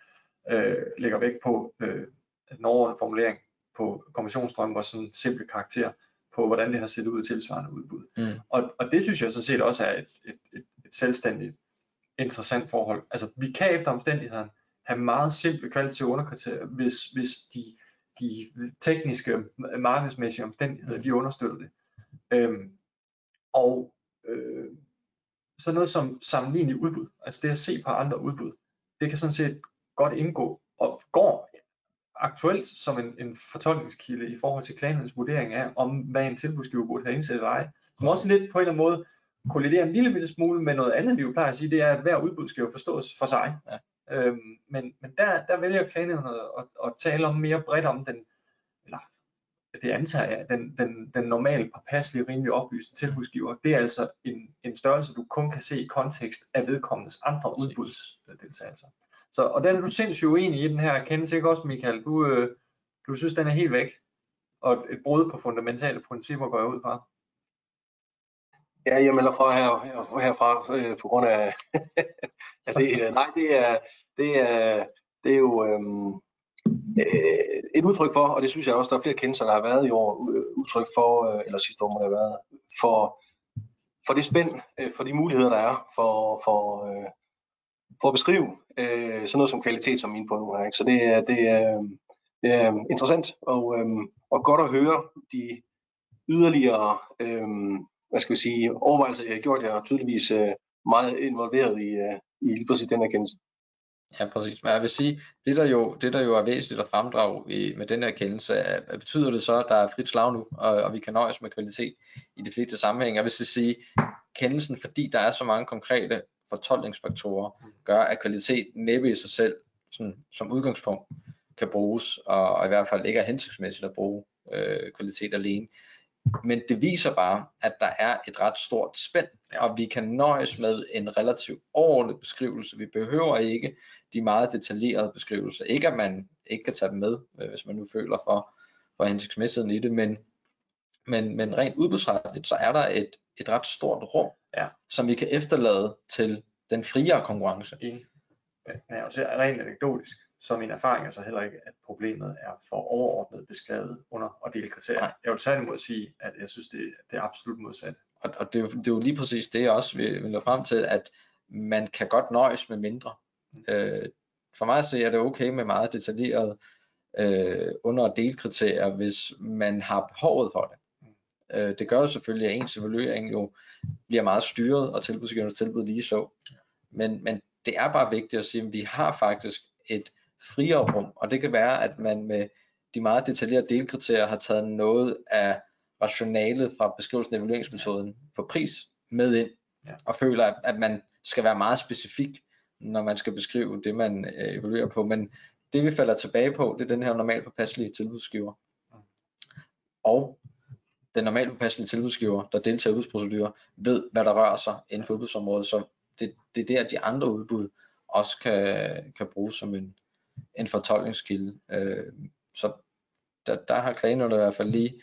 øh, lægger vægt på øh, en overordnet formulering på kommissionsstrømmen og sådan en simpel karakter på, hvordan det har set ud i tilsvarende udbud. Mm. Og, og det synes jeg så set også er et, et, et, et selvstændigt interessant forhold. Altså vi kan efter omstændigheden have meget simple kvalitative underkriterier, hvis, hvis de, de tekniske markedsmæssige omstændigheder, mm. de understøtter det. Øhm, og øh, Så noget som sammenlignelig udbud, altså det at se på andre udbud, det kan sådan set godt indgå og går aktuelt som en, en fortolkningskilde i forhold til klagenævnets vurdering af, om hvad en tilbudsgiver burde have indsat veje, som også lidt på en eller anden måde kolliderer en lille smule med noget andet, vi jo plejer at sige, det er, at hver udbud skal jo forstås for sig. Ja. Øhm, men, men der, der vælger klagenævnet at, at tale om mere bredt om den, eller det antager jeg, den, den, den normale, påpasselige, rimelig oplyste tilbudsgiver, det er altså en, en størrelse, du kun kan se i kontekst af vedkommendes andre udbudsdeltagelser. Så, og den er du sindssygt uenig i, den her kendelse, ikke også, Michael? Du, øh, du synes, den er helt væk, og et, et brud på fundamentale principper går jeg ud fra. Ja, jeg melder fra her, herfra øh, på grund af, at det, øh, nej, det er, det er, det er jo... Øh, Øh, et udtryk for, og det synes jeg også, der er flere kendelser, der har været i år, udtryk for, eller sidste år må det have været, for, for det spænd, for de muligheder, der er for, for, for at beskrive øh, sådan noget som kvalitet, som mine på nu her. Så det er, det er, det er interessant og, øh, og godt at høre de yderligere øh, hvad skal vi sige, overvejelser, jeg har gjort. Jeg er tydeligvis øh, meget involveret i, øh, i lige præcis den her kendelse. Ja, præcis. Men jeg vil sige, det der jo, det der jo er væsentligt at fremdrage i, med den her kendelse, er, betyder det så, at der er frit slag nu, og, og vi kan nøjes med kvalitet i de fleste sammenhænge. Jeg vil sige, kendelsen, fordi der er så mange konkrete fortolkningsfaktorer, gør, at kvalitet næppe i sig selv, sådan, som udgangspunkt, kan bruges, og, og i hvert fald ikke er hensigtsmæssigt at bruge øh, kvalitet alene. Men det viser bare, at der er et ret stort spænd, og vi kan nøjes med en relativt overordnet beskrivelse. Vi behøver ikke de meget detaljerede beskrivelser. Ikke at man ikke kan tage dem med, hvis man nu føler for, for hensigtsmæssigheden i det, men, men, men rent udbudsretligt, så er der et, et ret stort rum, ja, som vi kan efterlade til den friere konkurrence. Ja, og så rent anekdotisk, så min erfaring er så heller ikke, at problemet er for overordnet beskrevet under- og delkriterier. Nej. Jeg vil tage imod at sige, at jeg synes, det, det er absolut modsat. Og, og det, er jo, det er jo lige præcis det, jeg også vil, vil nå frem til, at man kan godt nøjes med mindre. Mm. Øh, for mig så er det okay med meget detaljeret øh, under- og delkriterier, hvis man har behovet for det. Mm. Øh, det gør jo selvfølgelig, at ens evaluering jo bliver meget styret, og tilbudsgivernes tilbud lige så. Mm. Men, men det er bare vigtigt at sige, at vi har faktisk et friere rum, og det kan være, at man med de meget detaljerede delkriterier har taget noget af rationalet fra beskrivelsen af evalueringsmetoden på pris med ind ja. Og føler, at, at man skal være meget specifik, når man skal beskrive det, man øh, evaluerer på. Men det vi falder tilbage på, det er den her normalt påpasselige tilbudsgiver. Og den normalt påpasselige tilbudsgiver, der deltager i udbudsprocedurer, ved, hvad der rører sig inden for udbudsområdet. Så det, det er der, at de andre udbud også kan, kan bruges som en, en fortolkningskilde. Øh, så der, der har klagenævnet i hvert fald lige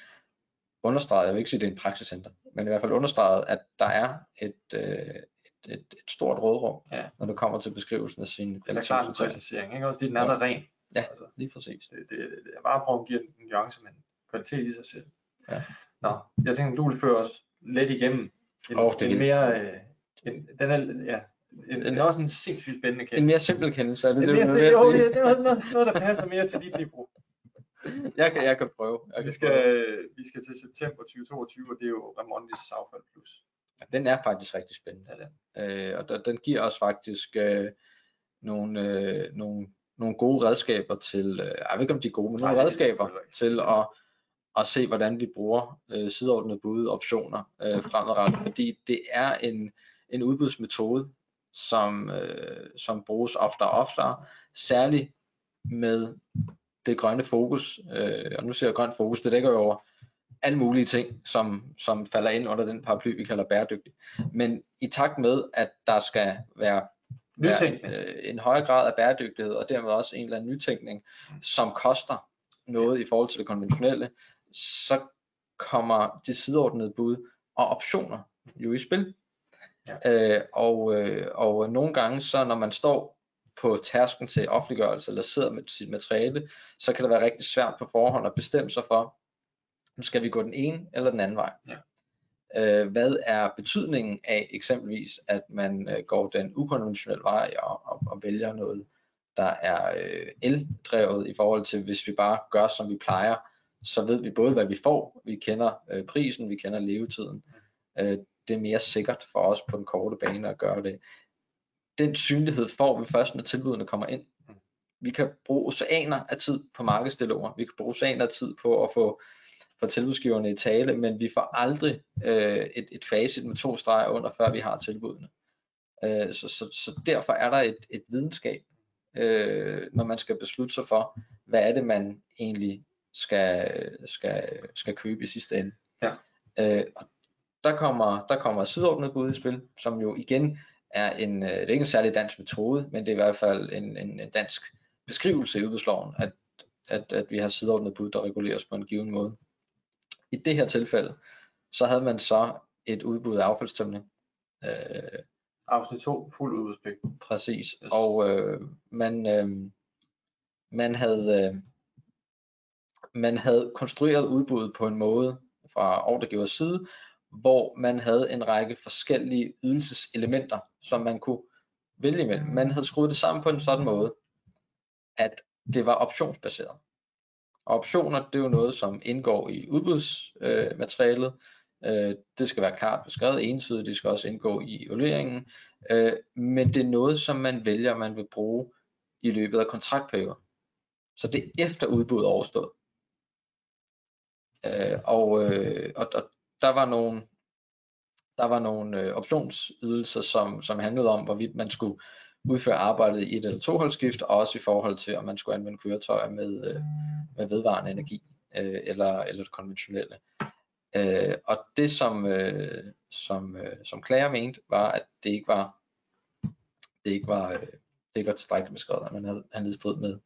understreget, jeg vil ikke sige, at det er en praksisændring, men i hvert fald understreget, at der er et, øh, Et, et stort rådrum, ja. Når det kommer til beskrivelsen af sine. Det er klart en præcisering, ikke? Også, det er den er der ren. Ja, altså, lige præcis. Det, det, det er bare at prøve at give en nuance, men kvalitet i sig selv. Ja. Nå, jeg tænker, du vil føre os let igennem en, oh, en mere, øh, en, den er, ja, en, en, også en sindssygt spændende kendelse. En mere simpel kendelse, er det det, mere, det, det, jo, det er noget, noget, noget, der passer mere til dit niveau. Jeg kan, jeg kan prøve. Jeg kan vi, skal, prøve. vi skal til september tyve toogtyve, og det er jo Ramondis affald plus. Den er faktisk rigtig spændende, ja, øh, og der, den giver os faktisk øh, nogle, øh, nogle, nogle gode redskaber til, øh, jeg ved ikke om de er gode, men nogle Nej, redskaber det er det. til at, at se, hvordan vi bruger øh, sideordnede budoptioner øh, fremadrettet, fordi det er en, en udbudsmetode, som, øh, som bruges oftere og oftere, særligt med det grønne fokus, øh, og nu siger jeg grønt fokus, det dækker jo over alle mulige ting, som, som falder ind under den paraply, vi kalder bæredygtig. Men i takt med, at der skal være, være en, øh, en højere grad af bæredygtighed, og dermed også en eller anden nytænkning, som koster noget i forhold til det konventionelle, så kommer de sideordnede bud og optioner jo i spil. Ja. Øh, og, øh, og nogle gange, så når man står på tærsken til offentliggørelse, eller sidder med sit materiale, så kan det være rigtig svært på forhånd at bestemme sig for, skal vi gå den ene eller den anden vej? Ja. Øh, hvad er betydningen af eksempelvis, at man øh, går den ukonventionelle vej og, og, og vælger noget, der er øh, eldrevet i forhold til, hvis vi bare gør, som vi plejer, så ved vi både, hvad vi får, vi kender øh, prisen, vi kender levetiden. Øh, det er mere sikkert for os på den korte bane at gøre det. Den synlighed får vi først, når tilbudene kommer ind. Vi kan bruge oceaner af tid på markedsdialoger, vi kan bruge oceaner af tid på at få for tilbudsgiverne i tale, men vi får aldrig øh, et, et facit med to streger under, før vi har tilbudene. Øh, så, så, så derfor er der et, et videnskab, øh, når man skal beslutte sig for, hvad er det, man egentlig skal, skal, skal købe i sidste ende. Ja. Øh, og der kommer, der kommer sideordnet bud i spil, som jo igen er en, det er ikke en særlig dansk metode, men det er i hvert fald en, en, en dansk beskrivelse i udbudsloven, at, at, at vi har sideordnet bud, der reguleres på en given måde. I det her tilfælde, så havde man så et udbud af affaldstømning. Øh, Afsnit to, fuld udbudspligt. Præcis, yes. og øh, man, øh, man, havde, øh, man havde konstrueret udbuddet på en måde fra ordregivers side, hvor man havde en række forskellige ydelseselementer, som man kunne vælge imellem. Man havde skruet det sammen på en sådan måde, at det var optionsbaseret. Optioner, det er jo noget, som indgår i udbudsmaterialet. Øh, øh, det skal være klart beskrevet entydigt, det skal også indgå i evalueringen. Øh, men det er noget, som man vælger, man vil bruge i løbet af kontraktperioden. Så det er efter udbuddet overstået. Øh, og, øh, og, og der var nogle, der var nogle øh, optionsydelser, som, som handlede om, hvorvidt man skulle udføre arbejdet i et eller to holdskift, og også i forhold til, om man skulle anvende køretøjer med, øh, med vedvarende energi øh, eller, eller det konventionelle. Øh, og det, som, øh, som, øh, som klager mente, var, at det ikke var, det ikke var, øh, det ikke var tilstrækkeligt beskrevet, at man havde handlet i strid med,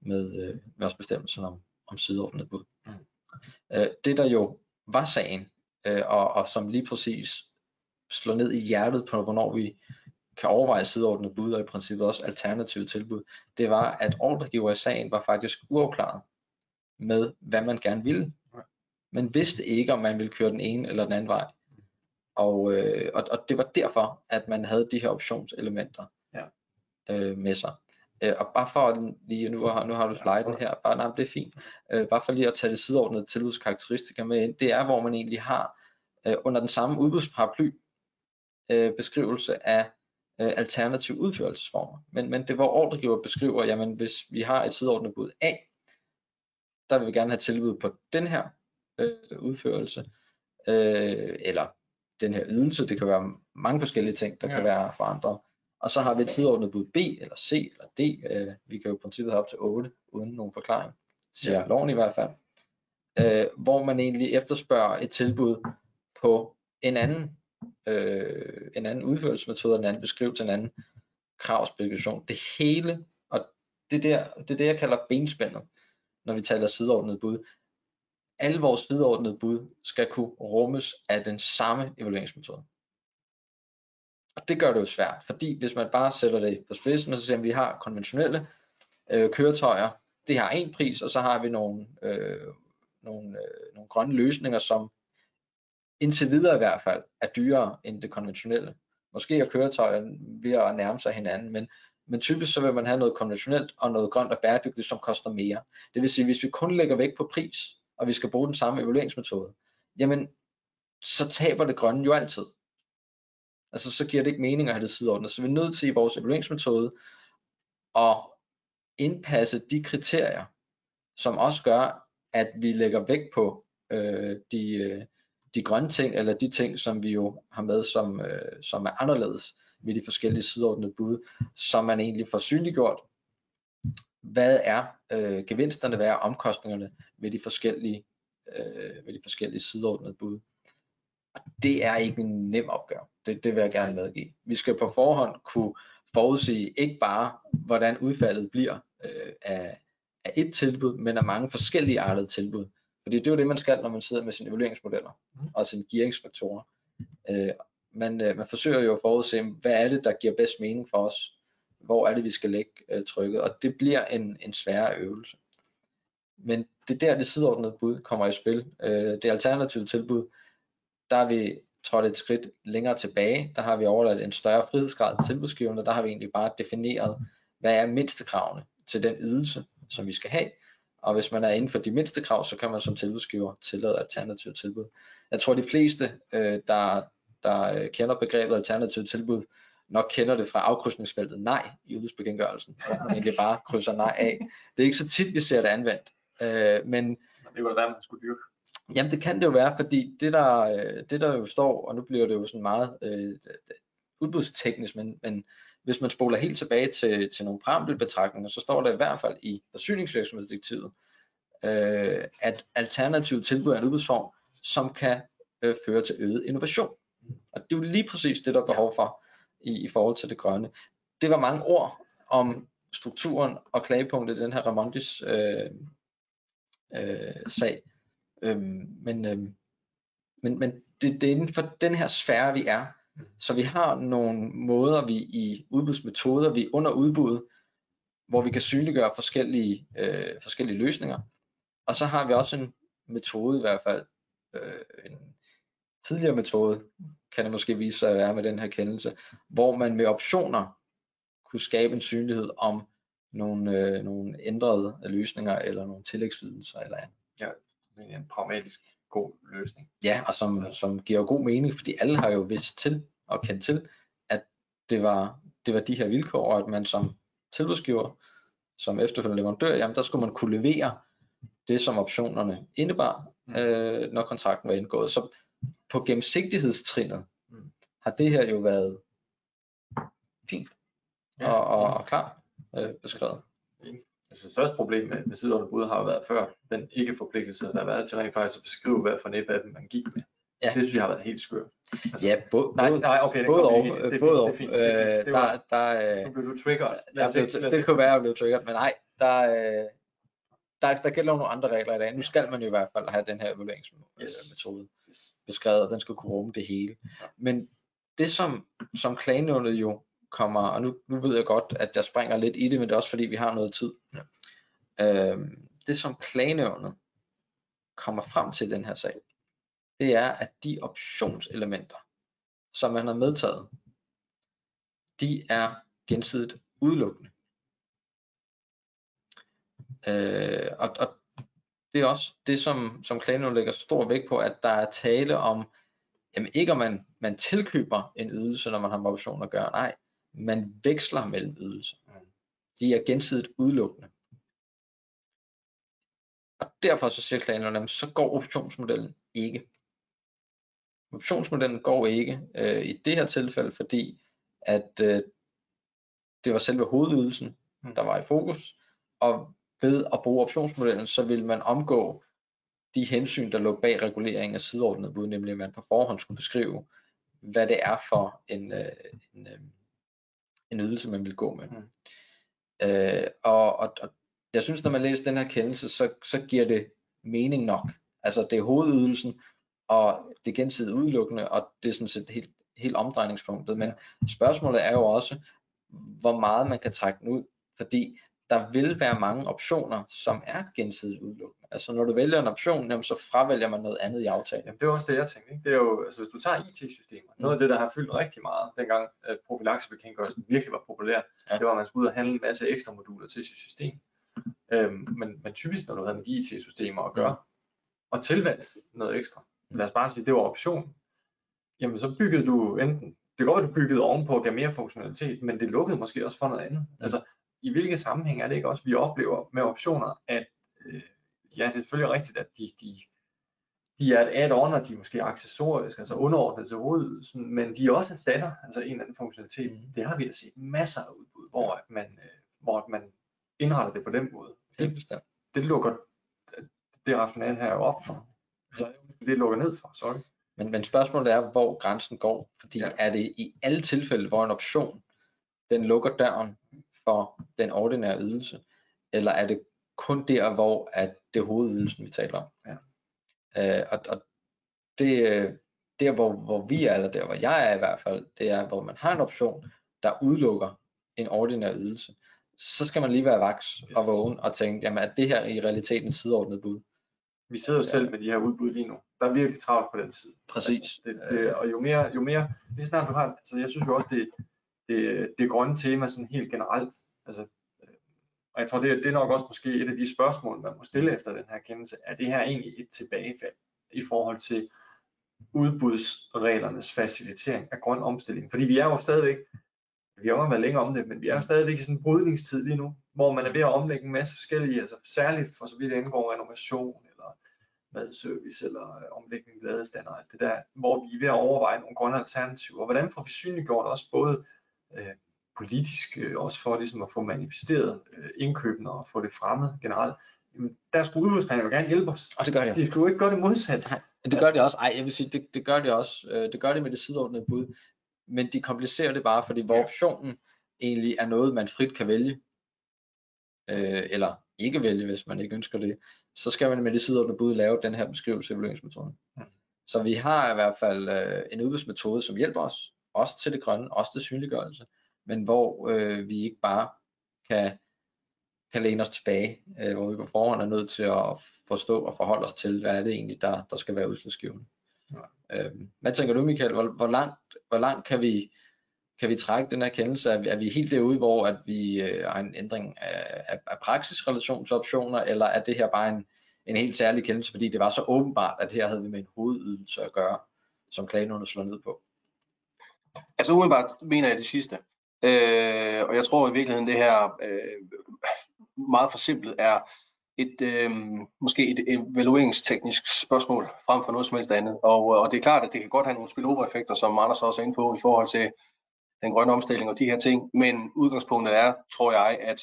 med, øh, med også bestemmelsen om, om sideordnet bud. Mm. Øh, det, der jo var sagen, øh, og, og som lige præcis slår ned i hjertet på, hvornår vi kan overveje sideordnede bud og i princippet også alternative tilbud, det var, at ordregiver i sagen var faktisk uafklaret med, hvad man gerne ville. Man vidste ikke, om man ville køre den ene eller den anden vej. Og, øh, og, og det var derfor, at man havde de her optionselementer ja. øh, med sig. Øh, og bare for lige, nu har, nu har du sliden her, bare, nej, det er fint, øh, bare for lige at tage det sideordnede tilbudskarakteristikker med ind, det er, hvor man egentlig har øh, under den samme udbudsparaply øh, beskrivelse af alternative udførelsesformer, men, men det hvor ordregiver beskriver, jamen hvis vi har et sideordnet bud A, der vil vi gerne have tilbud på den her øh, udførelse, øh, eller den her ydelse. Det kan være mange forskellige ting, der ja. kan være forandret. Og så har vi et sideordnet bud B, eller C, eller D. Øh, vi kan jo i princippet have op til otte, uden nogen forklaring, siger ja. loven i hvert fald. Øh, hvor man egentlig efterspørger et tilbud på en anden, øh, en anden udførelsesmetode, en anden beskrivelse, en anden kravspecifikation. Det hele, og det, der, det er det, jeg kalder benspændet, når vi taler sideordnet bud. Alle vores sideordnede bud skal kunne rummes af den samme evalueringsmetode. Og det gør det jo svært, fordi hvis man bare sætter det på spidsen og så siger, at vi har konventionelle øh, køretøjer, det har en pris, og så har vi nogle, øh, nogle, øh, nogle grønne løsninger, som indtil videre i hvert fald er dyrere end det konventionelle. Måske er køretøjer ved at nærme sig hinanden, men, men typisk så vil man have noget konventionelt og noget grønt og bæredygtigt, som koster mere. Det vil sige, at hvis vi kun lægger vægt på pris, og vi skal bruge den samme evalueringsmetode, jamen så taber det grønne jo altid. Altså så giver det ikke mening at have det sideordnet. Så vi er nødt til i vores evalueringsmetode at indpasse de kriterier, som også gør, at vi lægger vægt på øh, de, øh, de grønne ting, eller de ting, som vi jo har med, som, øh, som er anderledes ved de forskellige sideordnede bud, så man egentlig får synliggjort, hvad er øh, gevinsterne, hvad er omkostningerne ved de forskellige, øh, ved de forskellige sideordnede bud. Det er ikke en nem opgave, det, det vil jeg gerne medgive. Vi skal på forhånd kunne forudsige ikke bare, hvordan udfaldet bliver øh, af, af et tilbud, men af mange forskellige artede tilbud. Fordi det er jo det, man skal, når man sidder med sine evalueringsmodeller og sine gearingsfaktorer. Øh, man, øh, man forsøger jo at forudse, hvad er det, der giver bedst mening for os? Hvor er det, vi skal lægge øh, trykket? Og det bliver en, en sværere øvelse. Men det er der, det sideordnede bud kommer i spil. Øh, det alternative tilbud, der har vi trådt et skridt længere tilbage, der har vi overladt en større frihedsgrad til tilbudsgiverne, der har vi egentlig bare defineret, hvad er mindstekravene til den ydelse, som vi skal have, og hvis man er inden for de mindste krav, så kan man som tilbudsgiver tillade alternative tilbud. Jeg tror de fleste, der, der kender begrebet alternative tilbud, nok kender det fra afkrydsningsfeltet nej i udbudsbekendtgørelsen, hvor man egentlig bare krydser nej af. Det er ikke så tit, vi ser det anvendt, men det var der, man skulle dyrke. Jamen det kan det jo være, fordi det der, det der jo står, og nu bliver det jo sådan meget øh, udbudsteknisk, men, men hvis man spoler helt tilbage til, til nogle præambelbetragtninger, så står der i hvert fald i forsyningsvirksomhedsdirektivet, øh, at alternative tilbud er en udbudsform, som kan øh, føre til øget innovation. Og det er jo lige præcis det, der er behov for i, i forhold til det grønne. Det var mange ord om strukturen og klagepunktet i den her Ramondis øh, øh, sag. Øhm, men øhm, men, men det, det er inden for den her sfære, vi er. Så vi har nogle måder, vi i udbudsmetoder, vi under udbud, hvor vi kan synliggøre forskellige, øh, forskellige løsninger. Og så har vi også en metode, i hvert fald øh, en tidligere metode, kan det måske vise sig at være med den her kendelse, hvor man med optioner kunne skabe en synlighed om nogle, øh, nogle ændrede løsninger eller nogle tillægsvidelser eller andet. Ja. En pragmatisk god løsning. Ja, og som, som giver god mening, fordi alle har jo vidst til og kendt til, at det var, det var de her vilkår, og at man som tilbudsgiver, som efterfølgende leverandør, jamen der skulle man kunne levere det, som optionerne indebar, mm. øh, når kontrakten var indgået. Så på gennemsigtighedstrinnet mm. har det her jo været fint og, ja, og, og klart øh, beskrevet. Altså, det største problem med, med sideordnet bud har jo været før, den ikke forpligtelse, der har været til rent faktisk at beskrive, hvad for næb af dem man gik med. Ja. Det synes jeg har været helt skørt. Altså, ja, både nej, nej, okay, både og. Det er fint, det var, nu blev du triggeret. Det kunne være, at jeg blev triggeret, men nej, der, der, der gælder jo nogle andre regler i dag. Nu skal man jo i hvert fald have den her evalueringsmetode yes. beskrevet, og den skal kunne rumme det hele. Ja. Men det som, som klagenævnet jo kommer, og nu, nu ved jeg godt, at jeg springer lidt i det, men det er også fordi, vi har noget tid. Ja. Øhm, det som klagenævnet kommer frem til i den her sag, det er, at de optionselementer, som man har medtaget, de er gensidigt udelukkende. Øh, og, og det er også det, som, som klagenævnet lægger stor vægt på, at der er tale om, jamen ikke om man, man tilkøber en ydelse, når man har med option at gøre, nej. Man veksler mellem ydelser. De er gensidigt udelukkende. Og derfor så siger klagenævnet, så går optionsmodellen ikke. optionsmodellen går ikke øh, i det her tilfælde, fordi at øh, det var selve hovedydelsen, der var i fokus, og ved at bruge optionsmodellen, så vil man omgå de hensyn, der lå bag reguleringen af sideordnet bud, nemlig at man på forhånd skulle beskrive, hvad det er for en, øh, en, øh, en ydelse, man vil gå med. Mm. Øh, og, og, og jeg synes, når man læser den her kendelse, så, så giver det mening nok. Altså det er hovedydelsen, og det er gensidigt udelukkende, og det er sådan set helt, helt omdrejningspunktet. Men spørgsmålet er jo også, hvor meget man kan trække den ud, fordi der vil være mange optioner, som er gensidigt udelukkende. Altså når du vælger en option, jamen, så fravælger man noget andet i aftalen. Jamen, det er også det, jeg tænkte. Ikke? Det er jo, altså, hvis du tager I T-systemer, noget af det, der har fyldt rigtig meget, dengang øh, profylaksebekendtgørelsen virkelig var populær, ja. Det var, at man skulle ud og handle en masse ekstra moduler til sit system. Øhm, men, men typisk, når du havde med de I T-systemer at gøre, og tilvalgte noget ekstra, lad os bare sige, det var optionen, jamen så byggede du enten, det går, at du byggede ovenpå og gav mere funktionalitet, men det lukkede måske også for noget andet. Altså, i hvilke sammenhæng er det ikke også, vi oplever med optioner, at øh, ja, det er selvfølgelig rigtigt, at de, de, de er et add-on, og de er måske accessoriske, altså underordnet til hovedydelsen, men de er også erstatter, altså en eller anden funktionalitet. Mm. Det har vi da set masser af udbud, hvor man, øh, hvor man indretter det på den måde. Helt bestemt. Det lukker det rationale her jo op for. Så det lukker ned for, sorry. Men, men spørgsmålet er, hvor grænsen går, fordi ja. Er det i alle tilfælde, hvor en option, den lukker døren for den ordinære ydelse, eller er det kun der, hvor at det er hovedydelsen, vi taler om? Ja. Øh, og og det, der, hvor, hvor vi er, eller der, hvor jeg er i hvert fald, det er, hvor man har en option, der udelukker en ordinær ydelse, så skal man lige være vaks og vågen og tænke, jamen er det her i realiteten sideordnet bud? Vi sidder jo selv med de her udbud lige nu. Der er virkelig travlt på den side. Præcis. Det, det, og jo mere, jo mere, lige snart du har, altså jeg synes jo også, det, det, det grønne tema sådan helt generelt, altså, og jeg tror, det, det er nok også måske et af de spørgsmål, man må stille efter den her kendelse, er det her egentlig et tilbagefald i forhold til udbudsreglernes facilitering af grøn omstilling? Fordi vi er jo stadigvæk, vi har jo været længe om det, men vi er jo stadigvæk i sådan en brydningstid lige nu, hvor man er ved at omlægge en masse forskellige, altså særligt for så vidt angår renovation, madservice eller omlægning af ladestander, det der, hvor vi er ved at overveje nogle grønne alternativer. Og hvordan får vi synliggjort også både øh, politisk, øh, også for ligesom at få manifesteret øh, indkøbene og få det fremmet generelt. Jamen, der skulle udbudsplanerne jo gerne hjælpe os. Og det gør det. De skulle jo ikke gøre det modsat. Nej, det gør det også. Ej, jeg vil sige, det, det gør det også. Det gør det med det sideordnede bud. Men de komplicerer det bare, fordi hvor ja. Optionen egentlig er noget, man frit kan vælge. Øh, eller ikke vælge, hvis man ikke ønsker det, så skal man med det sideordnede bud lave den her beskrivelse af evalueringsmetoden. Mm. Så vi har i hvert fald øh, en udbudsmetode, som hjælper os, også til det grønne, også til synliggørelse, men hvor øh, vi ikke bare kan, kan læne os tilbage, øh, hvor vi på forhånd er nødt til at forstå og forholde os til, hvad er det egentlig, der, der skal være udslagsgivende. Mm. Øhm, hvad tænker du, Michael? Hvor, hvor, langt, hvor langt kan vi... Kan vi trække den her kendelse? Er vi helt derude, hvor at vi øh, har en ændring af, af, af praksisrelation til optioner, eller er det her bare en, en helt særlig kendelse, fordi det var så åbenbart, at her havde vi med en hovedydelse at gøre, som klagenævnet slår ned på? Altså umiddelbart mener jeg det sidste. Øh, og jeg tror i virkeligheden, det her øh, meget forsimplet er et øh, måske et evalueringsteknisk spørgsmål, frem for noget som helst andet. Og, og det er klart, at det kan godt have nogle spillover-effekter, som Anders også er inde på i forhold til den grønne omstilling og de her ting, men udgangspunktet er, tror jeg, at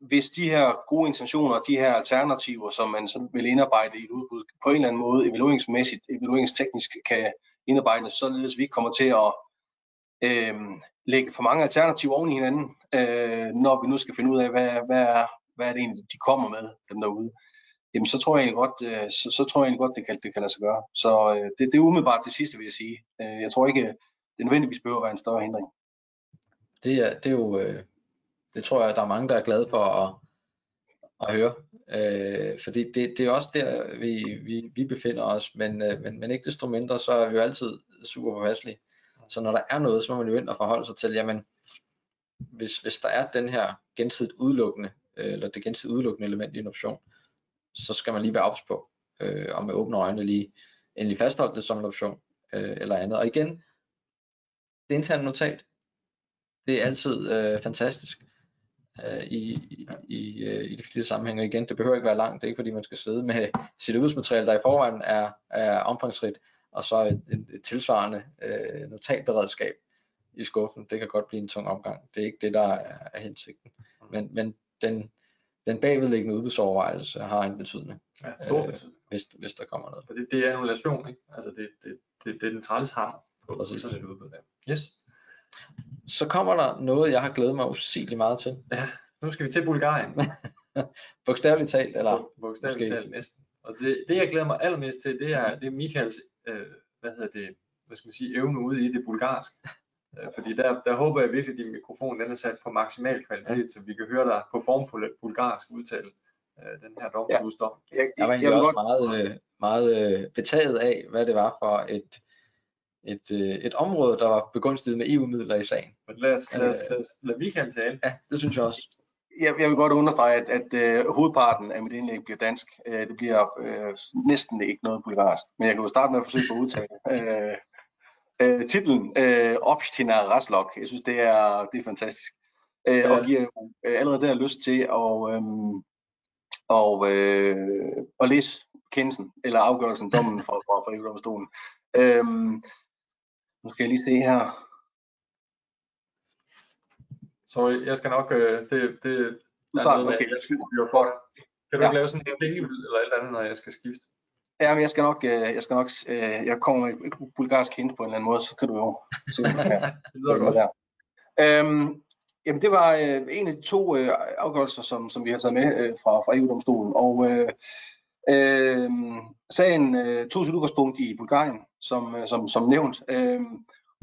hvis de her gode intentioner og de her alternativer, som man så vil indarbejde i et udbud, på en eller anden måde evalueringsmæssigt, evalueringsteknisk kan indarbejdes, således vi ikke kommer til at øh, lægge for mange alternativer oven i hinanden, øh, når vi nu skal finde ud af, hvad, hvad, er, hvad er det egentlig, de kommer med, dem derude. Jamen, så tror jeg egentlig godt, øh, så, så tror jeg egentlig godt det, kan, det kan lade sig gøre. Så øh, det, det er umiddelbart det sidste, vil jeg sige. Øh, jeg tror ikke, det nødvendigvis behøver at være en større hindring. Det er, det er jo, øh, det tror jeg, der er mange, der er glade for at, at høre. Øh, fordi det, det er også der, vi, vi, vi befinder os, men, øh, men, men ikke desto mindre, så er vi jo altid super påpasselige. Så når der er noget, så må man jo ind og forholde sig til, jamen, hvis, hvis der er den her gensidigt udelukkende, øh, eller det gensidigt udelukkende element i en option, så skal man lige være ops på, øh, og med åbne øjne lige endelig fastholde det som en option, øh, eller andet. Og igen, det interne notat, det er altid øh, fantastisk øh, i, i, øh, i det sammenhæng. Og igen, det behøver ikke være langt, det er ikke fordi man skal sidde med sit udbudsmateriale, der i forvejen er, er omfangsrigt, og så et, et, et tilsvarende øh, notatberedskab i skuffen. Det kan godt blive en tung omgang. Det er ikke det, der er, er hensigten. Men, men den, den bagvedliggende udbudsovervejelse har en betydning, ja, stor betydning. Øh, hvis, hvis der kommer noget. For det, det er annulation, ikke? Altså det, det, det, det er den træls hammer på, og så er det udbud. Yes. Så kommer der noget, jeg har glædet mig usigeligt meget til. Ja, nu skal vi til Bulgarien. Bogstaveligt talt, eller? Bogstaveligt talt næsten. Og det, det jeg glæder mig allermest til, det er, det er Michaels, øh, hvad hedder det, hvad skal man sige, evne ude i det bulgarske. Fordi der, der håber jeg virkelig, at din mikrofon den er sat på maksimal kvalitet, ja, så vi kan høre dig på formfuldt bulgarsk udtale øh, den her domstolsdom. Ja. Jeg, jeg, jeg, jeg var også godt... meget, meget betaget af, hvad det var for et, et, et, et område, der var begunstiget med E U-midler i sagen. Men lad os, lad os, lad os, lad vi kan tale. Ja, det synes jeg også. Jeg, jeg vil godt understrege, at, at, at uh, hovedparten af mit indlæg bliver dansk. Uh, det bliver uh, næsten ikke noget bulgarsk, men jeg kan jo starte med at forsøge på at udtale. Uh, Uh, titlen uh, Optina Razlog, jeg synes det er, det er fantastisk, uh, ja. Og giver jo allerede der lyst til at, um, og, uh, at læse kendelsen eller afgørelsen, dommen fra, fra E U-domstolen. Um, nu skal jeg lige se her. Sorry, jeg skal nok, uh, det, det er noget, okay. Jeg synes, det er godt. Kan du ja. Ikke lave sådan en jingle eller et eller andet, når jeg skal skifte? Ja, men jeg skal nok, jeg skal nok, jeg kommer med et bulgarsk hint på en eller anden måde, så kan du jo se det her. Det lyder godt. Øhm, jamen det var øh, en af de to øh, afgørelser, som, som vi har taget med øh, fra, fra E U-domstolen. Og øh, øh, sagen øh, tog sit udgangspunkt i Bulgarien, som, øh, som, som nævnt. Øh,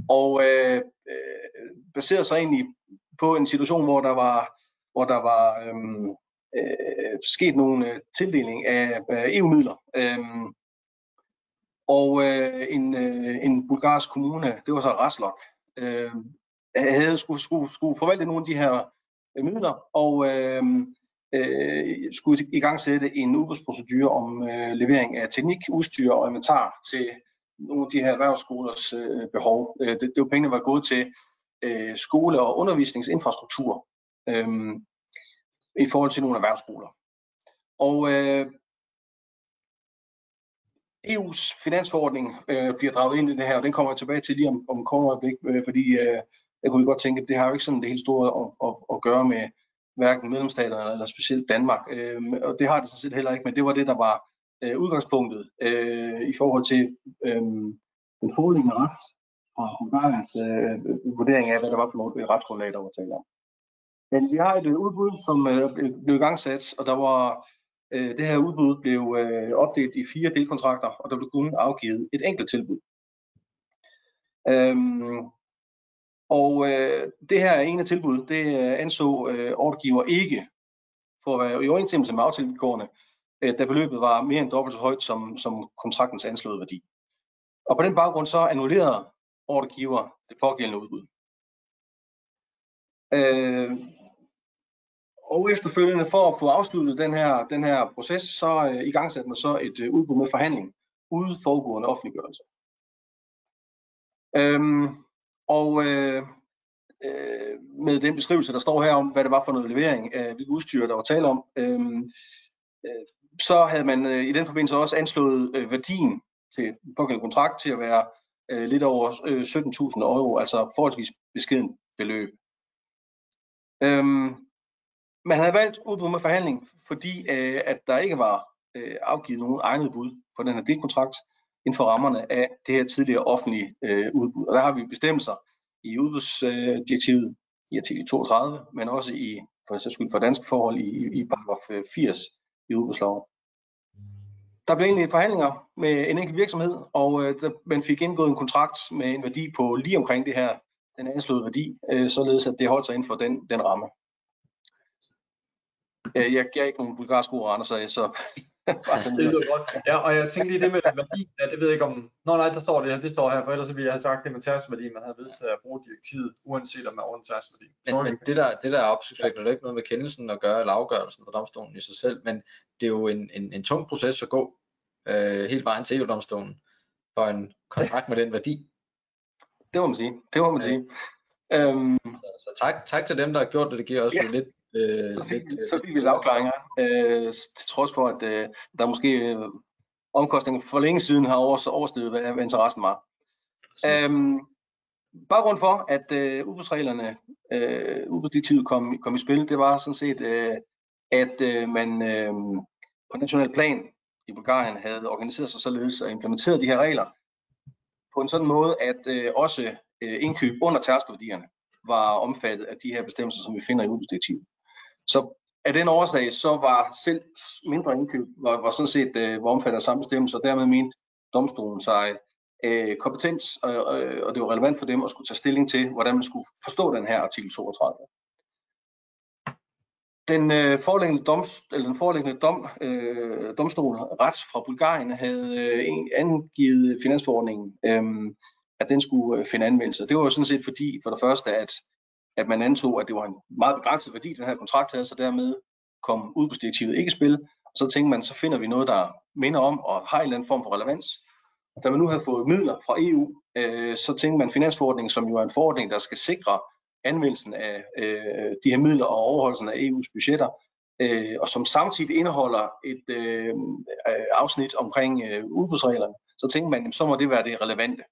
og øh, baserede sig egentlig på en situation, hvor der var, hvor der var øh, Øh, sket nogle øh, tildeling af øh, E U-midler. Øhm, og øh, en, øh, en bulgarsk kommune, det var så Razlog, øh, havde skulle, skulle, skulle forvalte nogle af de her øh, midler, og øh, øh, skulle i gang sætte en udbudsprocedure om øh, levering af teknik, udstyr og inventar til nogle af de her erhvervsskolers øh, behov. Øh, det, det var pengene, der var gået til øh, skole- og undervisningsinfrastruktur. Øh, i forhold til nogle erhvervsskoler. Og øh, E U's finansforordning øh, bliver draget ind i det her, og den kommer jeg tilbage til lige om, om kort øjeblik, øh, fordi øh, jeg kunne godt tænke, at det har jo ikke sådan det helt store at, at, at gøre med hverken medlemsstaterne eller specielt Danmark, øh, og det har det sådan set heller ikke, men det var det, der var øh, udgangspunktet øh, i forhold til øh, den foreliggende ret fra Bulgariens øh, vurdering af, hvad der var for et retsgrundlag, der var tale om. Men vi har et udbud, som øh, blev igangsat, og der var, øh, det her udbud blev øh, opdelt i fire delkontrakter, og der blev kun afgivet et enkelt tilbud. Øhm, og øh, det her ene tilbud, det anså øh, ordregiver ikke for at være i overensstemmelse med aftalevilkårene, øh, da beløbet var mere end dobbelt så højt som, som kontraktens anslåede værdi. Og på den baggrund så annullerede ordregiver det pågældende udbud. Øh, Og efterfølgende, for at få afsluttet den her, den her proces, så øh, igangsatte man så et øh, udbud med forhandling uden forudgående offentliggørelse. Øhm, og øh, øh, med den beskrivelse, der står her om, hvad det var for noget levering, øh, hvilke udstyr, der var tale om, øh, øh, så havde man øh, i den forbindelse også anslået øh, værdien til den pågældende kontrakt til at være øh, lidt over øh, sytten tusind euro, altså forholdsvis beskeden beløb. Øhm, Man havde valgt udbud med forhandling, fordi øh, at der ikke var øh, afgivet nogen egnet bud på den her delkontrakt inden for rammerne af det her tidligere offentlige øh, udbud. Og der har vi bestemmelser i udbudsdirektivet øh, i artikel toogtredive, men også i for, for danske forhold i, i paragraf firs i udbudsloven. Der blev egentlig forhandlinger med en enkelt virksomhed, og øh, der, man fik indgået en kontrakt med en værdi på lige omkring det her, den anslåede værdi, øh, således at det holdt sig inden for den, den ramme. Jeg giver ikke nogen bulgarske ord, Anders, så... så det lyder godt. Ja, og jeg tænkte lige det med værdi, ja, det ved jeg ikke om... Nå nej, der står det her, det står her, for ellers ville jeg have sagt det med tærsværdi, man havde vedtaget at bruge direktivet, uanset om man ordner tærsværdi. Men, men det der, det der er opsigtsvægt, det er ikke noget med kendelsen at gøre, eller afgørelsen fra domstolen i sig selv, men det er jo en, en, en tung proces at gå øh, helt vejen til E U-domstolen for en kontrakt med den værdi. Det må man sige, det må man sige. Ja. Øhm. Så, så tak, tak til dem, der har gjort det, det giver også ja. lidt... Øh, så fik vi lidt afklaringer, øh, til trods for, at øh, der måske øh, omkostninger for længe siden har overstødet, hvad interessen var. Øhm, Baggrund for, at øh, udbudsreglerne, øh, udbudsdirektivet kom, kom i spil, det var sådan set, øh, at øh, man øh, på national plan i Bulgarien havde organiseret sig således og implementeret de her regler på en sådan måde, at øh, også øh, indkøb under tærskelværdierne var omfattet af de her bestemmelser, som vi finder i udbudsdirektivet. Så af den årsag, så var selv mindre indkøb var, var sådan set øh, var omfattet af samme bestemmelse, og dermed mente domstolen sig Øh, kompetens, øh, øh, og det var relevant for dem at skulle tage stilling til, hvordan man skulle forstå den her artikel toogtredive. Den øh, foreliggende dom, eller den foreliggende dom, øh, domstol, ret fra Bulgarien, havde øh, angivet finansforordningen, øh, at den skulle øh, finde anvendelse. Det var jo sådan set fordi, for det første, at, at man antog, at det var en meget begrænset værdi, den her kontrakt havde, så dermed kom udbudsdirektivet ikke i spil. Og så tænkte man, så finder vi noget, der minder om og har en eller anden form for relevans. Da man nu havde fået midler fra E U, øh, så tænkte man finansforordningen, som jo er en forordning, der skal sikre anvendelsen af øh, de her midler og overholdelsen af E U's budgetter, øh, og som samtidig indeholder et øh, afsnit omkring øh, udbudsreglerne, så tænkte man, jamen, så må det være det relevante.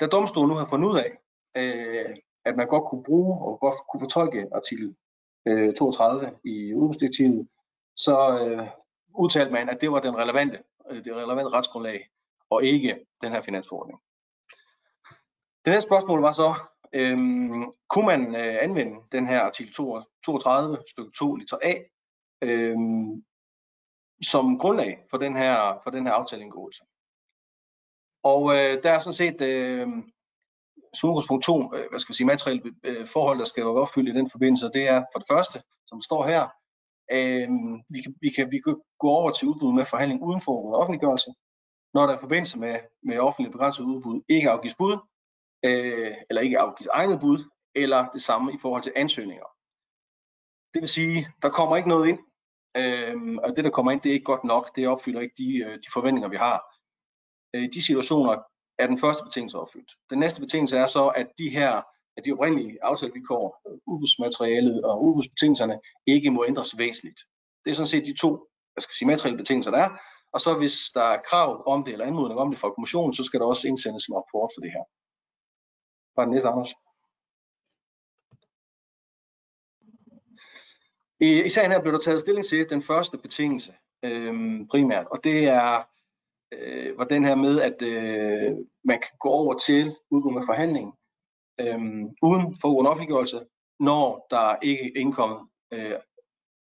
Da domstolen nu har fundet ud af, øh, at man godt kunne bruge og godt kunne fortolke artikel øh, toogtredive i udbudsdirektivet, så øh, udtalte man, at det var den relevante. Det relevante retsgrundlag, og ikke den her finansforordning. Det næste spørgsmål var så, øhm, kunne man øh, anvende den her artikel toogtredive stykke to liter A øhm, som grundlag for den her, for den her aftaleindgåelse? Og øh, der er sådan set øh, punkt to, øh, hvad skal vi sige, materielle øh, forhold, der skal være opfyldt i den forbindelse, det er for det første, som står her, Øhm, vi, kan, vi, kan, vi kan gå over til udbud med forhandling uden forud offentliggørelse, når der i forbindelse med, med offentligt begrænset udbud ikke afgives bud, øh, eller ikke afgives egnet bud, eller det samme i forhold til ansøgninger. Det vil sige, der kommer ikke noget ind, øh, og det der kommer ind, det er ikke godt nok, det opfylder ikke de, øh, de forventninger, vi har. I de situationer er den første betingelse opfyldt. Den næste betingelse er så, at de her at de oprindelige aftalevilkår, udbudsmaterialet og udbudsbetingelserne, ikke må ændres væsentligt. Det er sådan set de to, jeg skal sige, materielle betingelser, der er. Og så hvis der er krav om det, eller anmodning om det fra kommissionen, så skal der også indsendes en rapport for det her. Bare den næste, Anders. I, i sagen her blev der taget stilling til den første betingelse øh, primært, og det er øh, var den her med, at øh, man kan gå over til udbud med forhandlingen, Øhm, uden for en offentliggørelse, når der ikke er indkommet øh,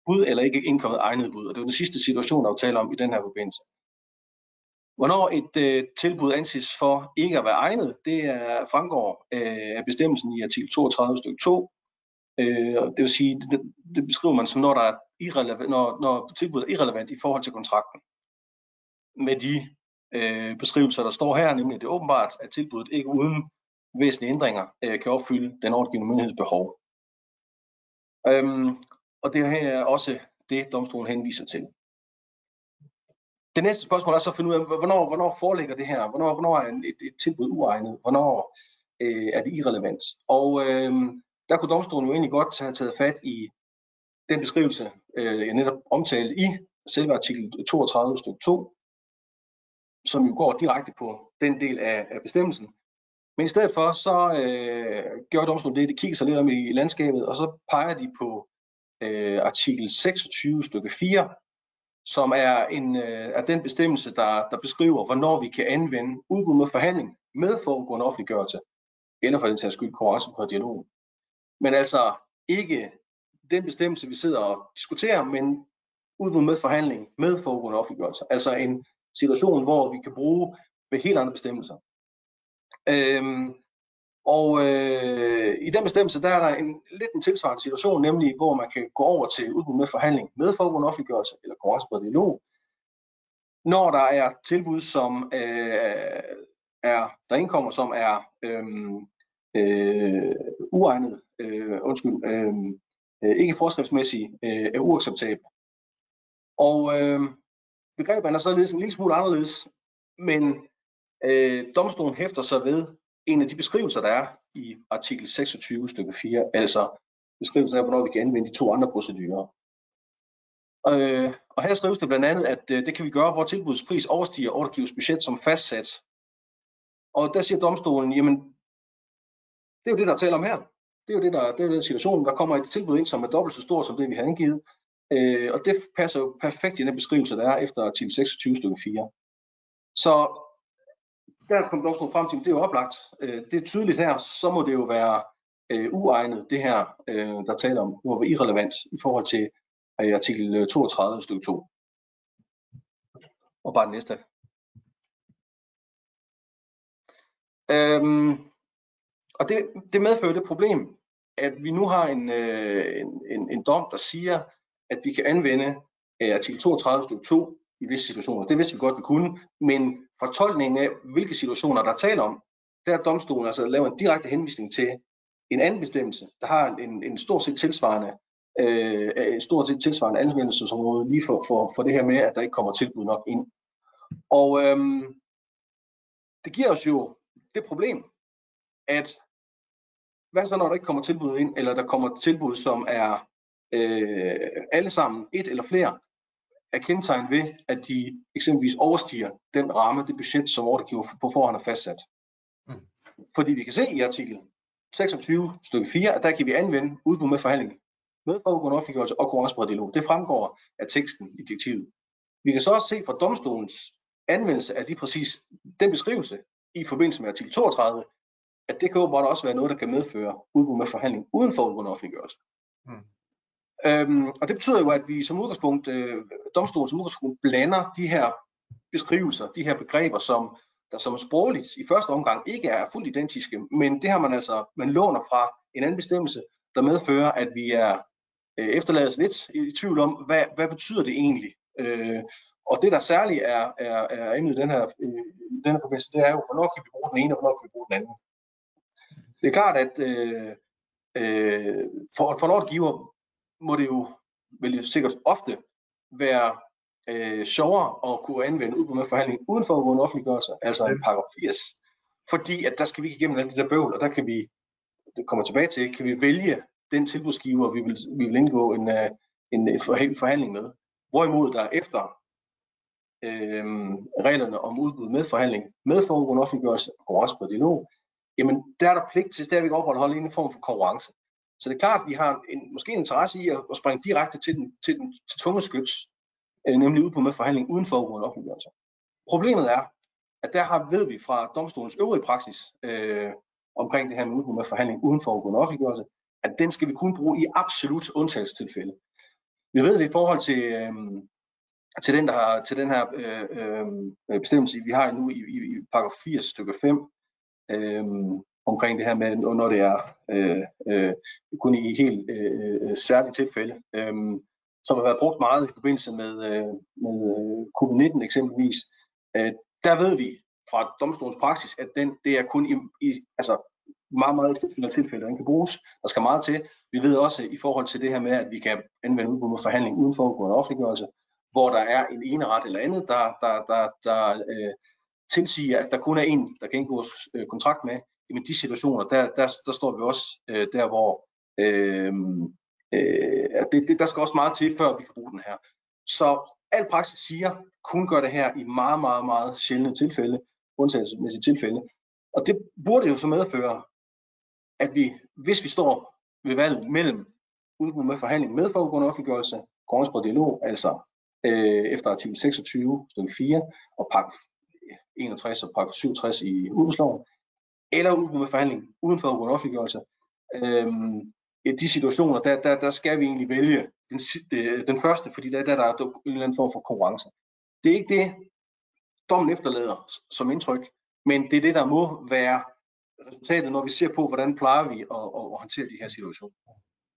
bud eller ikke er indkommet egnet bud. Og det er den sidste situation, der er tale om i den her forbindelse. Hvornår et øh, tilbud anses for ikke at være egnet, det er, fremgår øh, af bestemmelsen i artikel toogtredive stykke to. Øh, det vil sige, det, det beskriver man som, når, der er irrelevant, når, når tilbuddet er irrelevant i forhold til kontrakten. Med de øh, beskrivelser, der står her, nemlig det er åbenbart, at tilbuddet ikke uden væsentlige ændringer øh, kan opfylde den ordgivende myndigheds behov. Øhm, og det her er også det, domstolen henviser til. Det næste spørgsmål er så at finde ud af, hvornår, hvornår foreligger det her? Hvornår, hvornår er et, et tilbud uegnet? Hvornår øh, er det irrelevant? Og øh, der kunne domstolen jo egentlig godt have taget fat i den beskrivelse, øh, jeg netop omtalte i selve artikel toogtredive stykke to, som jo går direkte på den del af, af bestemmelsen. Men i stedet for, så øh, gjorde domstolen det, det kigger sig lidt om i landskabet, og så peger de på øh, artikel seksogtyve stykke fire, som er, en, øh, er den bestemmelse, der, der beskriver, hvornår vi kan anvende udbud med forhandling med forudgående offentliggørelse, eller for den sags skyld konkurrence på dialogen. Men altså ikke den bestemmelse, vi sidder og diskuterer, men udbud med forhandling med forudgående offentliggørelse. Altså en situation, hvor vi kan bruge helt andre bestemmelser. Øhm, og øh, i den bestemmelse, der er der en lidt en tilsvarende situation, nemlig hvor man kan gå over til udbud med forhandling med forudgående offentliggørelse eller konkurrence på dialog, når der er tilbud, som øh, er, der indkommer, som er øh, øh, uegnet, øh, undskyld, øh, ikke forskriftsmæssige, øh, er uacceptable. Og øh, begreberne er således en lille smule anderledes, men Øh, domstolen hæfter sig ved en af de beskrivelser, der er i artikel seksogtyve stykke fire, altså beskrivelsen af, hvornår vi kan anvende de to andre procedurer. Øh, og her skrives det blandt andet, at øh, det kan vi gøre, hvor tilbudspris overstiger ordregivers budget som fastsat. Og der siger domstolen, jamen, det er jo det, der taler om her. Det er jo det, der, det er jo den situation, der kommer et tilbud ind, som er dobbelt så stort som det, vi har angivet. Øh, og det passer jo perfekt i den beskrivelse, der er efter artikel seksogtyve stykke fire. Så der kom domstolen frem til, at det er jo oplagt. Øh, det er tydeligt her, så må det jo være øh, uegnet, det her, øh, der taler om, det må være irrelevant i forhold til øh, artikel toogtredive stykke to. Og bare den næste. Øhm, og det, det medfører det problem, at vi nu har en, øh, en, en, en dom, der siger, at vi kan anvende øh, artikel toogtredive stykke to i visse situationer. Det vidste vi godt, vi kunne, men fortolkningen af, hvilke situationer der er tale om, der er domstolen altså laver en direkte henvisning til en anden bestemmelse, der har en, en stort set tilsvarende, øh, en stort set tilsvarende anvendelsesområde lige for, for, for det her med, at der ikke kommer tilbud nok ind. Og øh, det giver os jo det problem, at hvad så når der ikke kommer tilbud ind, eller der kommer tilbud, som er øh, alle sammen, et eller flere, er kendetegnet ved, at de eksempelvis overstiger den ramme, det budget, som ordregiver på forhånd er fastsat. Mm. Fordi vi kan se i artikel seksogtyve stykke fire, at der kan vi anvende udbud med forhandling, med forudgående offentliggørelse og konkurrencepræget dialog. Det fremgår af teksten i direktivet. Vi kan så også se fra domstolens anvendelse af lige præcis den beskrivelse, i forbindelse med artikel toogtredive, at det kan åbenbart også være noget, der kan medføre udbud med forhandling uden forudgående offentliggørelse. Mm. Øhm, og det betyder jo, at vi som udgangspunkt, øh, domstolen som udgangspunkt, blander de her beskrivelser, de her begreber, som der som sprogligt i første omgang ikke er fuldt identiske, men det har man altså, man låner fra en anden bestemmelse, der medfører, at vi er øh, efterladet lidt i tvivl om, hvad, hvad betyder det egentlig? Øh, Og det, der særligt er, er, er emnet i den her, her forbindelse, det er jo, hvornår kan vi bruge den ene, og hvornår kan vi bruge den anden. Det er klart, at øh, øh, for, for ordregiver må det jo vel sikkert ofte være øh, sjovere at kunne anvende udbud med forhandling uden forudgående offentliggørelse, altså i paragraf firs, fordi at der skal vi ikke igennem alt det der bøvl, og der kan vi, det kommer tilbage til, kan vi vælge den tilbudsgiver, vi vil, vi vil indgå en, en forhandling med. Hvorimod der efter Øhm, reglerne om udbud med forhandling med forudgående offentliggørelse og konkurrencepræget dialog, jamen der er der pligt til stadigvæk at opretholde en form for konkurrence. Så det er klart, at vi har en, måske en interesse i at, at springe direkte til den, til den til tunge skyts, øh, nemlig udbud med forhandling uden forudgående offentliggørelse. Problemet er, at der har, ved vi fra domstolens øvrige praksis øh, omkring det her med udbud med forhandling uden forudgående offentliggørelse, at den skal vi kun bruge i absolut undtagelsestilfælde. Vi ved det i forhold til øh, Til den, der har, til den her øh, øh, bestemmelse, vi har nu i, i, i paragraf firs stykke fem, øh, omkring det her med, når det er øh, øh, kun i helt øh, særlige tilfælde, øh, som har været brugt meget i forbindelse med, øh, med covid nitten eksempelvis, øh, der ved vi fra domstolens praksis, at den, det er kun i, i altså meget, meget eksceptionelle tilfælde, den kan bruges. Der skal meget til. Vi ved også i forhold til det her med, at vi kan anvende udbud med forhandling uden forudgående offentliggørelse, hvor der er en eneret eller andet, der, der, der, der øh, tilsiger, at der kun er en, der kan indgås øh, kontrakt med. Jamen de situationer, der, der, der står vi også øh, der, hvor øh, øh, det, det, der skal også meget til, før vi kan bruge den her. Så al praksis siger, kun gør det her i meget, meget, meget sjældne tilfælde, undtagelsesmæssige tilfælde. Og det burde jo så medføre, at vi, hvis vi står ved valget mellem udbud med forhandling med forudgående offentliggørelse, konkurrencepræget dialog, altså efter artikel seksogtyve, stykke fire, og paragraf enogtres og paragraf syvogtres i udbudsloven, eller udbud med forhandling uden forudgående offentliggørelse. Øhm, I de situationer, der, der, der skal vi egentlig vælge den, den første, fordi der, der, der er en eller anden form for konkurrence. Det er ikke det, dommen efterlader som indtryk, men det er det, der må være resultatet, når vi ser på, hvordan plejer vi at, at håndtere de her situationer.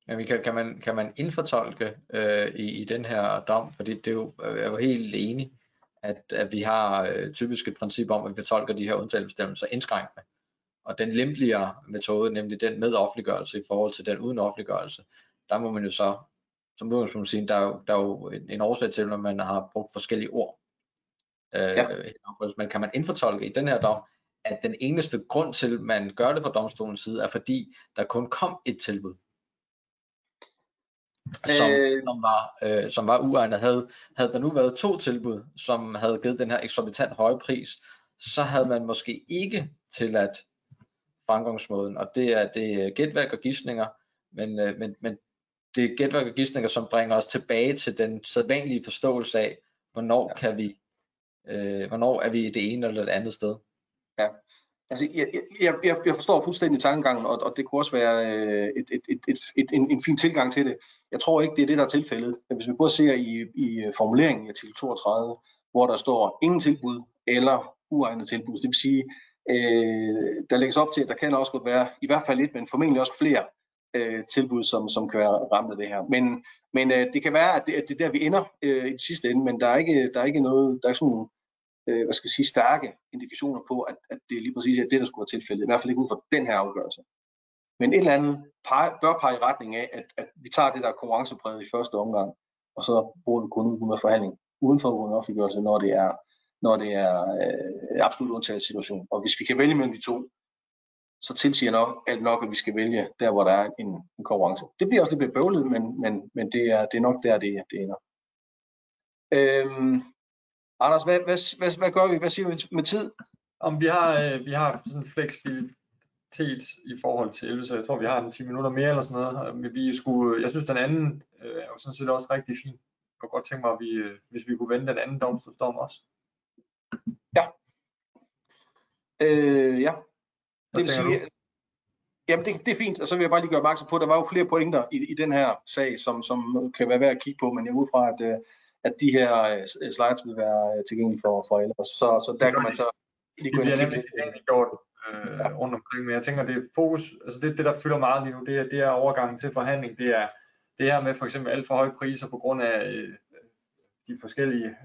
Ja, Michael, kan man, kan man indfortolke øh, i, i den her dom? Fordi det er jo, jeg er jo helt enig, at, at vi har øh, typisk et princip om, at vi tolker de her undtagelsesbestemmelser indskrænkende. Og den lempeligere metode, nemlig den med offentliggørelse i forhold til den uden offentliggørelse, der må man jo så, som udgangspunkt sige, der er jo, der er jo en, en årsag til, når man har brugt forskellige ord. Øh, ja. Men kan man indfortolke i den her dom, at den eneste grund til, man gør det fra domstolens side, er fordi der kun kom et tilbud? som, øh... som var, øh, som var uegnet. Havde, havde der nu været to tilbud, som havde givet den her eksorbitant høje pris, så havde man måske ikke tilladt fremgangsmåden, og det er, det er gætværk og gidsninger, men, øh, men, men det er gætværk og gidsninger, som bringer os tilbage til den sædvanlige forståelse af, hvornår, ja. kan vi, øh, hvornår er vi det ene eller det andet sted. Ja. Altså, jeg, jeg, jeg, jeg forstår fuldstændig tankegangen, og, og det kunne også være et, et, et, et, et, en, en fin tilgang til det. Jeg tror ikke, det er det, der er tilfældet. Men hvis vi både ser i, i formuleringen i artikel toogtredive, hvor der står ingen tilbud eller uegnet tilbud, det vil sige, øh, der lægges op til, at der kan også godt være, i hvert fald lidt, men formentlig også flere øh, tilbud, som, som kan være ramt af det her. Men, men øh, det kan være, at det, at det er der, vi ender øh, i det sidste ende, men der er ikke, der er ikke noget, der er sådan hvad skal jeg sige, stærke indikationer på, at, at det lige præcis er det, der skulle være tilfældet, i hvert fald ikke ud fra den her afgørelse. Men et eller andet pege, bør pege i retning af, at, at vi tager det, der er konkurrencepræget i første omgang, og så bruger vi kun med forhandling uden for en offentliggørelse, når det er, når det er øh, absolut undtagelsessituation. Og hvis vi kan vælge mellem de to, så tilsiger nok alt nok, at vi skal vælge der, hvor der er en, en konkurrence. Det bliver også lidt bøvlet, men, men, men det, er, det er nok der, det, det ender. Øhm, Anders, hvad, hvad, hvad, hvad gør vi? Hvad siger vi med tid? Om vi har øh, vi har sådan en fleksibilitet i forhold til elleve, så jeg tror vi har en ti minutter mere eller sådan noget. Vi skulle, jeg synes den anden øh, er jo sådan set også rigtig fin. Jeg kunne godt tænke mig, at vi, øh, hvis vi kunne vende den anden domstolsdom også. Ja. Øh, ja. Det vil sige, jamen det, det er fint, og så vil jeg bare lige gøre opmærksom på, at der var jo flere pointer i, i den her sag, som, som kan være værd at kigge på, men jeg er ud fra, at øh, at de her slides vil være tilgængelige for, for alle. Så, så der kan man så... Det bliver nemlig tilgængeligt gjort øh, ja. rundt omkring, men jeg tænker, det fokus, altså det, det der fylder meget lige nu, det er, det er overgangen til forhandling, det er det her med for eksempel alt for høje priser på grund af øh, de forskellige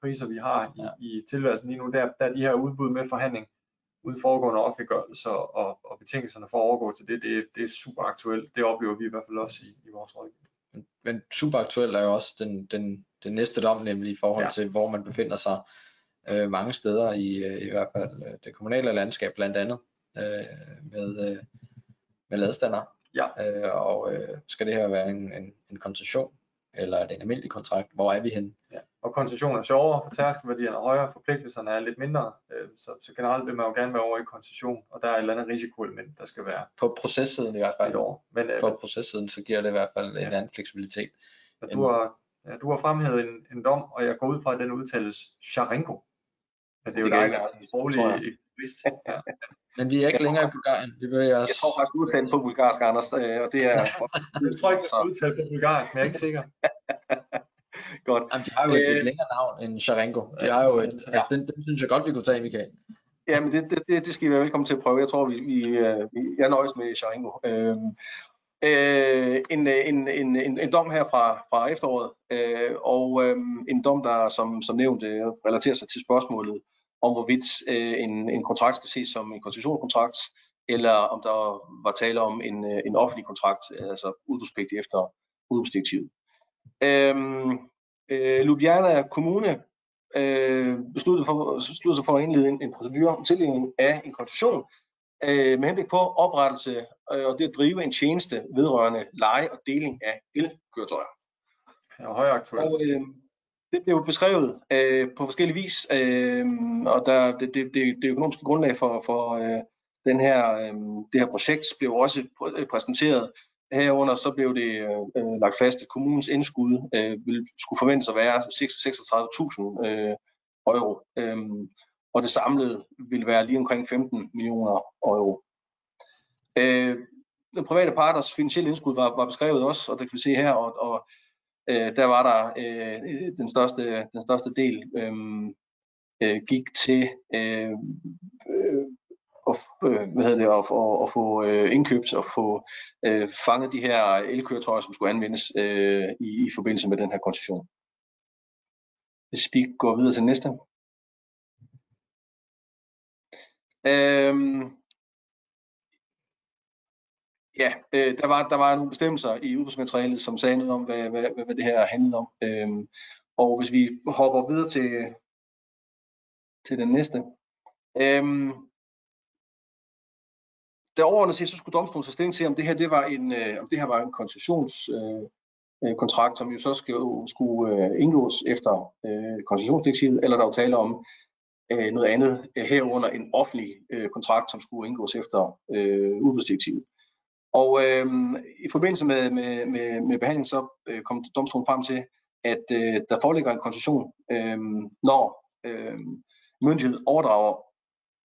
priser, vi har i, i tilværelsen lige nu, der, der er de her udbud med forhandling, ude foregående offentliggørelser og, og betingelserne for at overgå til det, det, det er super aktuelt, det oplever vi i hvert fald også i, i vores rådgivning. Men super aktuelt er jo også den, den, den næste dom, nemlig i forhold til, ja. hvor man befinder sig øh, mange steder, i, i hvert fald det kommunale landskab, blandt andet øh, med, øh, med ladestander. Ja. Øh, og øh, skal det her være en, en, en koncession, eller er det en almindelig kontrakt? Hvor er vi henne? Ja. Og koncession er sjovere, for tærskelværdierne er højere, forpligtelserne er lidt mindre, øh, så, så generelt vil man jo gerne være over i koncession, og der er et eller andet risikoelement, der skal være. På processiden i hvert fald. Men, øh, på processiden, så giver det i hvert fald ja. en anden fleksibilitet. Ja, du, har, ja, du har fremhævet en, en dom, og jeg går ud fra, at den udtales Sharango. Ja, det er det jo dig, der er en sproglig jurist. Ja. Men vi er ikke jeg længere tror, i Bulgarien. Vi bevæger os... Jeg tror faktisk, du er udtalt på bulgarsk, Anders, og det er... Jeg tror ikke, du er udtalt på bulgarsk, men jeg er ikke sikker. Godt. Jamen, de har jo et, et længere navn end Sharango. De har jo et, ja. altså, den, den synes jeg godt, vi kunne tage, Michael. Jamen, det, det, det skal I være velkommen til at prøve. Jeg tror, vi, vi, vi jeg nøjes med Sharango. Øhm, øh, en, en, en, en, en dom her fra, fra efteråret, øh, og øh, en dom, der som, som nævnt øh, relaterer sig til spørgsmålet om, hvorvidt øh, en, en kontrakt skal ses som en koncessionskontrakt, eller om der var tale om en, en offentlig kontrakt, altså udbudspligt efter udbudsdirektivet. Øhm, øh, Ljubljana Kommune øh, besluttede, for, besluttede sig for at indlede en, en procedure om tildeling af en koncession øh, med henblik på oprettelse øh, og det at drive en tjeneste vedrørende leje og deling af elkøretøjer. Og øh, det blev beskrevet øh, på forskellige vis, øh, og der, det, det, det økonomiske grundlag for, for øh, den her, øh, det her projekt blev også præsenteret. Herunder så blev det øh, lagt fast, at kommunens indskud øh, ville, skulle forventes at være seksogtredive tusind øh, euro, øhm, og det samlede ville være lige omkring femten millioner euro. Øh, den private parters finansielle indskud var, var beskrevet også, og det kan vi se her, og, og øh, der var der øh, den, største, den største del øh, øh, gik til øh, øh, Og, hvad hedder det, og, og, og få øh, indkøbt og få øh, fanget de her elkøretøjer, som skulle anvendes øh, i, i forbindelse med den her koncession. Hvis vi går videre til næste. Øhm, ja, øh, der, var, der var nogle bestemmelser i udbudsmaterialet, som sagde noget om, hvad, hvad, hvad det her handlede om. Øhm, og hvis vi hopper videre til, til den næste. Øhm, Der overordnet set, så skulle domstolen tage stilling til, om det her, det var en, øh, om det her var en koncessions, øh, kontrakt, som jo så skulle, skulle indgås efter øh, koncessionsdirektivet, eller der var tale om øh, noget andet, herunder en offentlig øh, kontrakt, som skulle indgås efter øh, udbudsdirektivet. Og øh, i forbindelse med, med, med, med behandlingen så øh, kom domstolen frem til, at øh, der foreligger en koncession, øh, når øh, myndigheden overdrager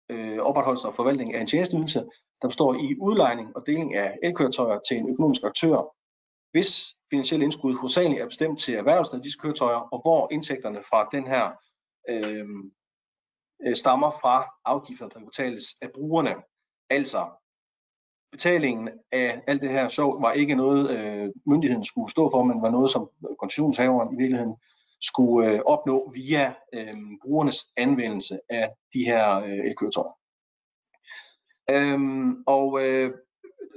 øh, opretholdelse og forvaltning af en tjenesteydelse, der består i udlejning og deling af elkøretøjer til en økonomisk aktør, hvis finansielle indskud hovedsageligt er bestemt til erhvervelsen af disse køretøjer, og hvor indtægterne fra den her øh, stammer fra afgifter, der betales af brugerne. Altså, betalingen af alt det her sjov var ikke noget, øh, myndigheden skulle stå for, men var noget, som koncessionshaveren i virkeligheden skulle øh, opnå via øh, brugernes anvendelse af de her øh, elkøretøjer. Øhm, og øh,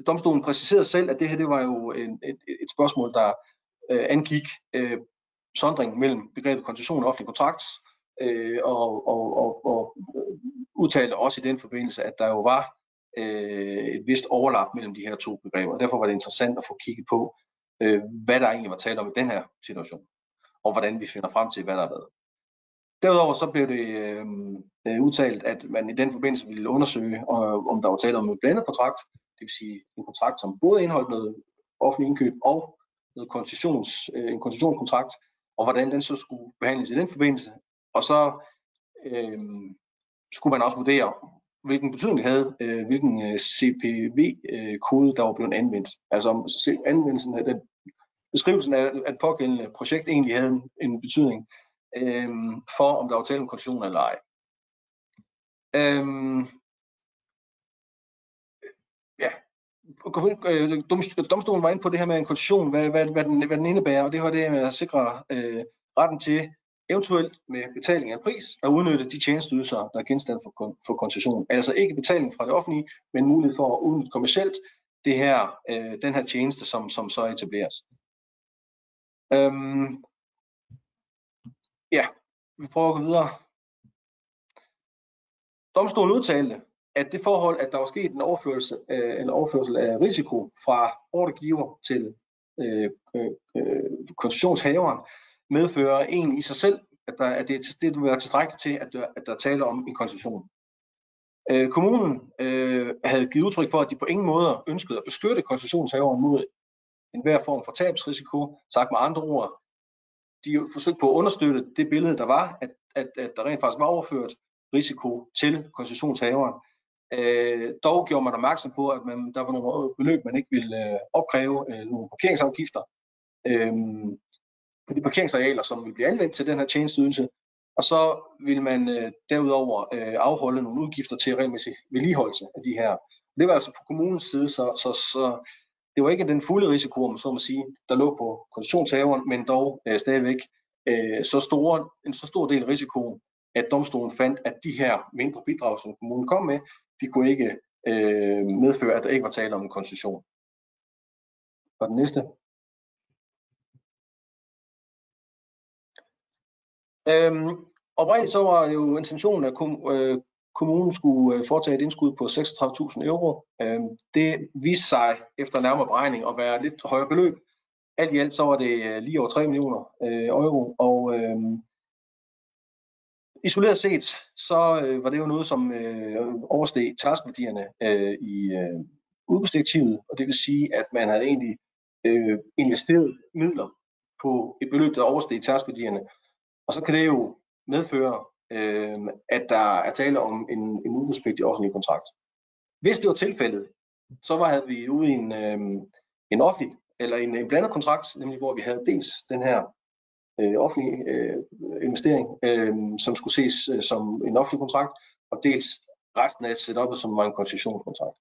domstolen præciserede selv, at det her det var jo en, et, et spørgsmål, der øh, angik øh, sondringen mellem begrebet koncession og offentlig kontrakt, øh, og, og, og, og udtalte også i den forbindelse, at der jo var øh, et vist overlap mellem de her to begreber. Derfor var det interessant at få kigget på, øh, hvad der egentlig var talt om i den her situation, og hvordan vi finder frem til, hvad der har været. Derudover så blev det øh, udtalt, at man i den forbindelse ville undersøge, øh, om der var tale om en blandet kontrakt, det vil sige en kontrakt, som både indeholdt noget offentlig indkøb og noget koncessions, øh, en koncessionskontrakt, og hvordan den så skulle behandles i den forbindelse. Og så øh, skulle man også vurdere, hvilken betydning havde, øh, hvilken øh, C P V-kode, der var blevet anvendt. Altså om anvendelsen af den, beskrivelsen af, at pågældende projekt egentlig havde en, en betydning Øhm, for om der var tale om koncession eller ej. Øhm, ja. Domstolen var inde på det her med en koncession, hvad, hvad, hvad, den, hvad den indebærer, og det var det med at sikre øh, retten til eventuelt med betaling af pris at udnytte de tjenesteydelser, der er genstand for, for koncession. Altså ikke betaling fra det offentlige, men mulighed for at udnytte kommercielt det her, øh, den her tjeneste, som, som så etableres. Øhm, Ja, vi prøver at gå videre. Domstolen udtalte, at det forhold, at der var sket en overførsel, øh, en overførsel af risiko fra ordregiver til øh, øh, koncessionshaveren, medfører egentlig i sig selv, at, der, at det, det vil være tilstrækkeligt til, at der, at der taler om en koncession. Øh, kommunen øh, havde givet udtryk for, at de på ingen måde ønskede at beskytte koncessionshaveren mod enhver form for tabsrisiko, sagt med andre ord. De forsøgte på at understøtte det billede, der var, at, at, at der rent faktisk var overført risiko til koncessionshaveren. Øh, dog gjorde man opmærksom på, at man, der var nogle beløb, man ikke ville øh, opkræve, øh, nogle parkeringsafgifter øh, på de parkeringsarealer, som ville blive anvendt til den her tjenesteydelse. Og så ville man øh, derudover øh, afholde nogle udgifter til regelmæssig vedligeholdelse af de her. Det var altså på kommunens side, så, så, så det var ikke den fulde risiko, om så må sige, der lå på koncessionshaveren, men dog øh, stadigvæk øh, så store, en så stor del af risikoen, at domstolen fandt, at de her mindre bidrag, som kommunen kom med, de kunne ikke øh, medføre, at der ikke var tale om en koncession. Og den næste. Øhm, Oprindeligt så var det jo intentionen, at kom, øh, kommunen skulle foretage et indskud på seksogtredive tusind euro. Det viste sig efter nærmere beregning at være et lidt højere beløb. Alt i alt så var det lige over tre millioner euro. Og øh, isoleret set, så var det jo noget, som øh, oversteg taskværdierne øh, i øh, udbudsdirektivet. Og det vil sige, at man havde egentlig øh, investeret midler på et beløb, der oversteg taskværdierne. Og så kan det jo medføre, at der er tale om en, en udbudspligtig offentlig kontrakt. Hvis det var tilfældet, så var, havde vi ude i en, en offentlig eller en, en blandet kontrakt, nemlig hvor vi havde dels den her øh, offentlige øh, investering, øh, som skulle ses øh, som en offentlig kontrakt, og dels resten af setupet, som var en koncessionskontrakt.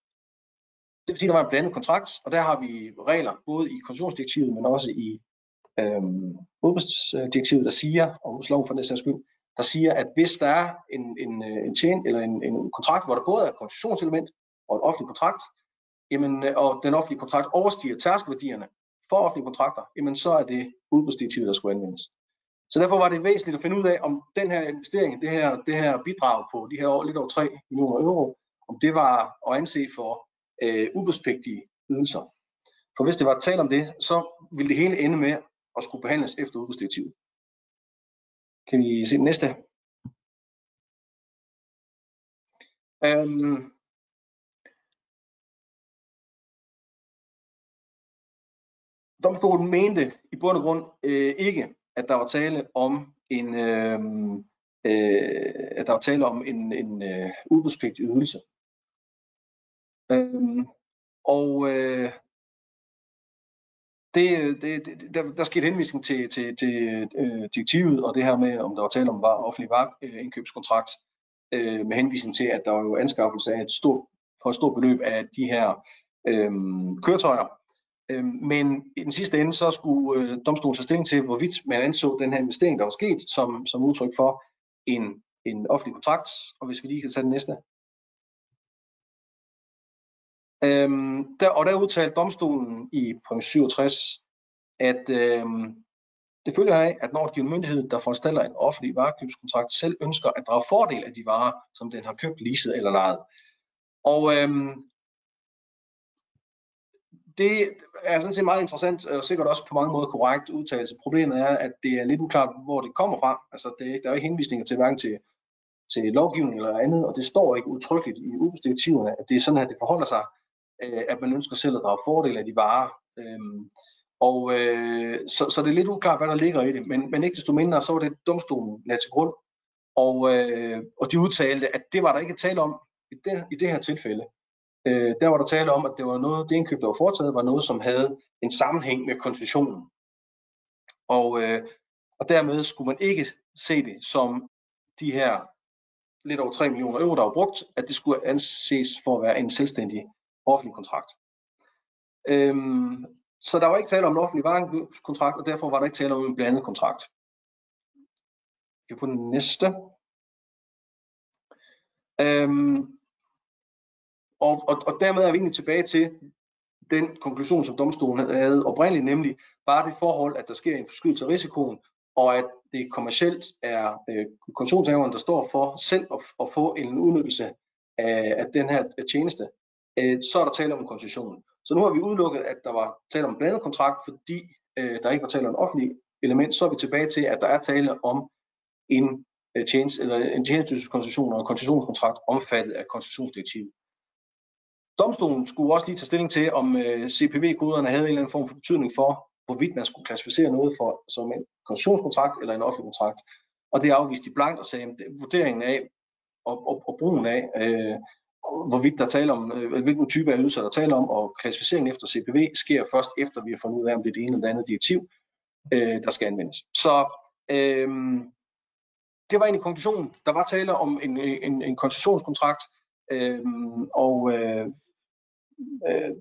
Det vil sige, at der var en blandet kontrakt, og der har vi regler både i koncessionsdirektivet, men også i øh, udbudsdirektivet, der siger, og sloven for den sags skyld, der siger, at hvis der er en, en, en, tjen, eller en, en kontrakt, hvor der både er et koncessionselement og en offentlig kontrakt, jamen, og den offentlige kontrakt overstiger tærskelværdierne for offentlige kontrakter, jamen, så er det udbudsdirektivet, der skulle anvendes. Så derfor var det væsentligt at finde ud af, om den her investering, det her, det her bidrag på de her år, lidt over tre millioner euro, om det var at anse for øh, udbudspligtige ydelser. For hvis det var tale om det, så ville det hele ende med at skulle behandles efter udbudsdirektivet. Kan vi se den næste? Øhm. Domstolen mente i bund og grund øh, ikke, at der var tale om en, øh, øh, at der var tale om en, en øh, udbudspligtig ydelse. Øhm. Og øh, Det, det, det, der, der skete henvisning til, til, til øh, direktivet og det her med, om der var tale om var offentlig vareindkøbskontrakt, øh, med henvisning til, at der var jo anskaffelse af et stort, for et stort beløb af de her øh, køretøjer. Øh, men i den sidste ende, så skulle øh, domstolen tage stilling til, hvorvidt man anså den her investering, der var sket, som, som udtryk for en, en offentlig kontrakt. Og hvis vi lige kan tage den næste. Øhm, der, og der udtalte domstolen i punkt syvogtres, at øhm, det følger af, at når en myndighed, der foranstalter en offentlig varekøbskontrakt, selv ønsker at drage fordel af de varer, som den har købt, leaset eller lejet. Og øhm, det er sådan set meget interessant og sikkert også på mange måder korrekt udtalelse. Problemet er, at det er lidt uklart, hvor det kommer fra. Altså, det, der er jo ikke henvisninger til hverken til til lovgivning eller andet, og det står ikke udtrykkeligt i udbudsdirektiverne, at det er sådan, at det forholder sig, at man ønsker selv at drage fordel af de varer. Og øh, så, så det er lidt uklart, hvad der ligger i det, men, men ikke desto mindre, så var det domstolen lagt til grund, og, øh, og de udtalte, at det var der ikke tale om i det, i det her tilfælde. Øh, der var der tale om, at det var noget, det indkøb, der var foretaget, var noget, som havde en sammenhæng med koncessionen. Og, øh, og dermed skulle man ikke se det som de her lidt over tre millioner euro, der var brugt, at det skulle anses for at være en selvstændig offentlig kontrakt. Øhm, så der var ikke tale om en offentlig varekontrakt, og derfor var der ikke tale om en blandet kontrakt. Jeg kan få den næste. Øhm, og, og, og dermed er vi egentlig tilbage til den konklusion, som domstolen havde oprindeligt, nemlig bare det forhold, at der sker en forskydelse af risikoen, og at det kommercielt er øh, koncessionshaveren, der står for selv at, at få en udnyttelse af, af den her tjeneste, øh, så er der tale om koncession. Så nu har vi udelukket, at der var tale om en blandet kontrakt, fordi øh, der ikke var tale om en offentlig element, så er vi tilbage til, at der er tale om en øh, tjeneste eller en tjenestekoncession og en koncessionskontrakt omfattet af koncessionsdirektivet. Domstolen skulle også lige tage stilling til, om øh, C P V-koderne havde en eller anden form for betydning for, hvorvidt man skulle klassificere noget for, som en koncessionskontrakt eller en offentlig kontrakt. Og det afviste de blankt og sagde, at vurderingen af og, og, og brugen af, øh, hvorvidt der taler om, øh, hvilken type af ydelser der taler om, og klassificeringen efter C P V sker først efter, vi har fundet ud af, om det er det ene eller andet direktiv, øh, der skal anvendes. Så øh, det var egentlig konklusionen. Der var tale om en, en, en koncessionskontrakt, øh, og øh, øh,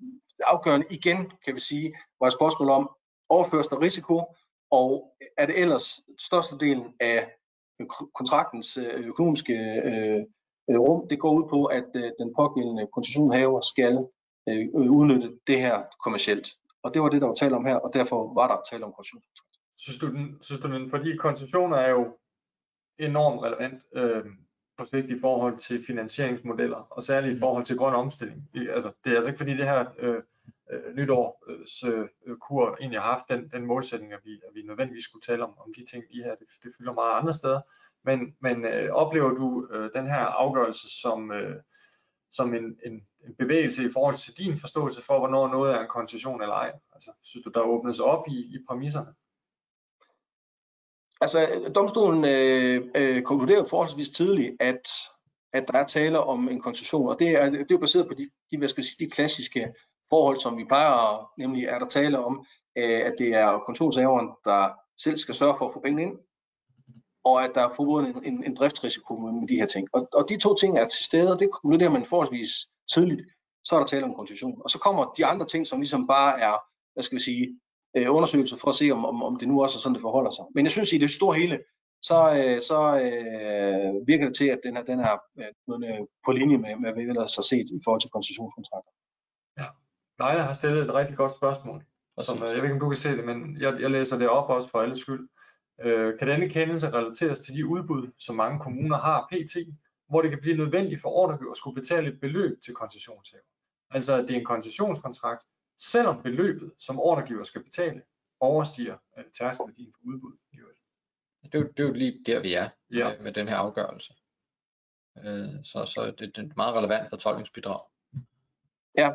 afgørende igen, kan vi sige, var et spørgsmål om, overføres der risiko, og er det ellers størstedelen af kontraktens økonomiske øh, rum, det går ud på, at øh, den pågældende koncessionhaver skal øh, udnytte det her kommercielt. Og det var det, der var tale om her, og derfor var der tale om koncessionskontrakter. Synes du den, synes du den, fordi koncessioner er jo enormt relevant øh, på sigt i forhold til finansieringsmodeller, og særligt i forhold til grøn omstilling. Altså, det er altså ikke fordi det her... Øh, nytårs øh, kur egentlig har haft den, den målsætning, at vi, at vi nødvendigvis skulle tale om, om de ting, de her, det, det fylder meget andre steder, men, men øh, oplever du øh, den her afgørelse som, øh, som en, en, en bevægelse i forhold til din forståelse for, hvornår noget er en koncession eller ej? Altså, synes du, der åbnes op i, i præmisserne? Altså, domstolen øh, øh, konkluderer forholdsvis tidligt, at, at der er tale om en koncession, og det er, det er baseret på de, de, hvad skal jeg sige, de klassiske forhold, som vi plejer, nemlig er der tale om, at det er koncessionshaveren, der selv skal sørge for at få pengene ind, og at der er forbundet en, en, en driftsrisiko med de her ting. Og, og de to ting er til stede, og det konkluderer man forholdsvis tidligt, så er der tale om koncession. Og så kommer de andre ting, som ligesom bare er, hvad skal vi sige, undersøgelser for at se, om, om, om det nu også er sådan, det forholder sig. Men jeg synes, i det store hele, så, så øh, virker det til, at den her, den her på linje med, med hvad vi ellers har set i forhold til koncessionskontrakter. Ja. Leila har stillet et rigtig godt spørgsmål, som, jeg ved ikke om du kan se det, men jeg, jeg læser det op også for alles skyld. Øh, kan denne kendelse relateres til de udbud, som mange kommuner har pt, hvor det kan blive nødvendigt for ordregiver at skulle betale et beløb til koncessionshaver? Altså at det er en koncessionskontrakt, selvom beløbet, som ordregiver skal betale, overstiger øh, tærskelværdien for udbuddet. Det er, jo, det er jo lige der, vi er ja. med, med den her afgørelse. Øh, så så det, det er meget relevant fortolkningsbidrag. Ja,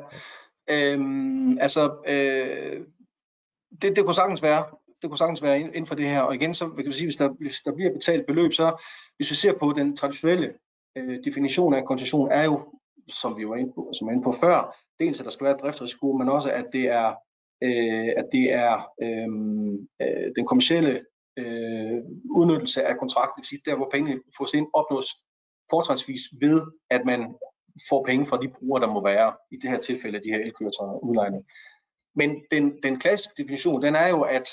øhm, altså øh, det, det kunne sagtens være. Det kunne sagtens være inden for det her, og igen så kan vi sige, hvis der, hvis der bliver betalt beløb, så hvis vi ser på den traditionelle øh, definition af koncession, er jo, som vi var inde på, som var inde på før, dels at der skal være driftsrisiko, men også at det er, øh, at det er øh, øh, den kommercielle øh, udnyttelse af kontrakten, det vil sige, der hvor pengene fås ind, opnås fortrinsvis ved, at man får penge fra de brugere, der må være i det her tilfælde, de her elkøretøjer udlejning. Men den, den klassiske definition, den er jo, at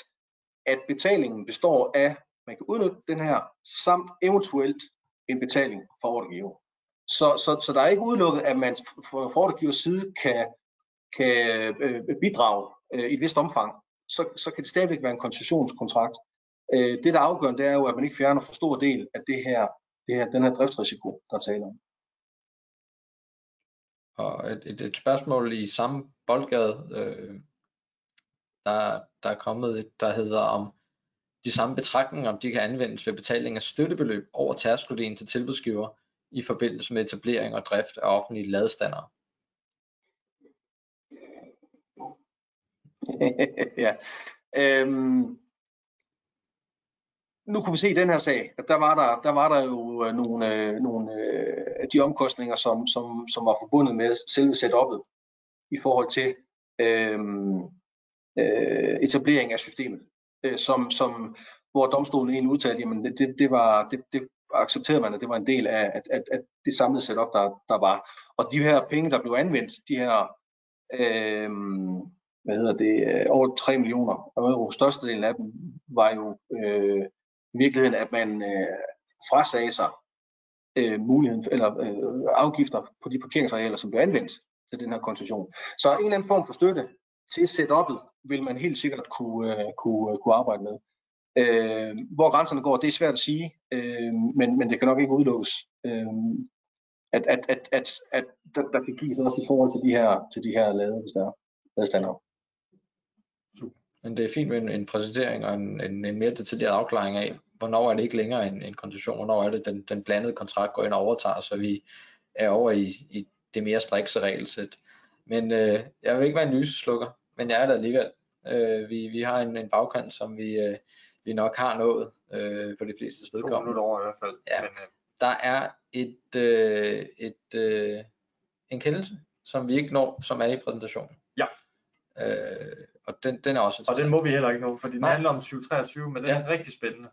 at betalingen består af, at man kan udnytte den her, samt eventuelt en betaling fra ordregiver. Så, så, så der er ikke udelukket, at man fra ordregivers side kan, kan bidrage øh, i et vist omfang. Så, så kan det stadigvæk være en koncessionskontrakt. Øh, det, der er afgørende, det er jo, at man ikke fjerner for stor del af det her, det her, den her driftsrisiko, der taler om. Og et, et, et spørgsmål i samme boldgade. Øh... Der, der er kommet et, der hedder om de samme betragtninger, om de kan anvendes ved betaling af støttebeløb over tærskelværdien til tilbudsgiver i forbindelse med etablering og drift af offentlige ladestandere. ja. øhm. Nu kunne vi se i den her sag, at der var der, der, var der jo nogle, nogle af de omkostninger, som, som, som var forbundet med selve setup'et i forhold til øhm, etablering af systemet, som, som, hvor domstolen egentlig udtalte, jamen det, det, var, det, det accepterede man, at det var en del af at, at, at det samlede setup, der, der var. Og de her penge, der blev anvendt, de her øh, hvad hedder det, over tre millioner euro, størstedelen af dem var jo øh, i virkeligheden, at man øh, frasagde sig øh, muligheden, eller øh, afgifter på de parkeringsarealer, som blev anvendt til den her koncession. Så en eller anden form for støtte til setup'et vil man helt sikkert kunne, uh, kunne, uh, kunne arbejde med. Uh, hvor grænserne går, det er svært at sige, uh, men, men det kan nok ikke udelukkes, uh, at, at, at, at, at der, der kan gives også i forhold til de her, til de her lade, hvis der er ladestander. Men det er fint med en, en præsentering og en, en, en mere detaljeret afklaring af, hvornår er det ikke længere en, en koncession, hvornår er det, den, den blandede kontrakt går ind og overtager, så vi er over i, i det mere strikse regelsæt. Men øh, jeg vil ikke være en lyseslukker, men jeg er der alligevel. Øh, vi, vi har en, en bagkant, som vi, øh, vi nok har nået øh, for de fleste vedkommende. To minutter over i hvert fald. Ja. Men, øh. Der er et, øh, et, øh, en kendelse, som vi ikke når, som er i præsentationen. Ja. Øh, og den, den er også og den må vi heller ikke nå, for den handler om tyve treogtyve, men den ja. er rigtig spændende.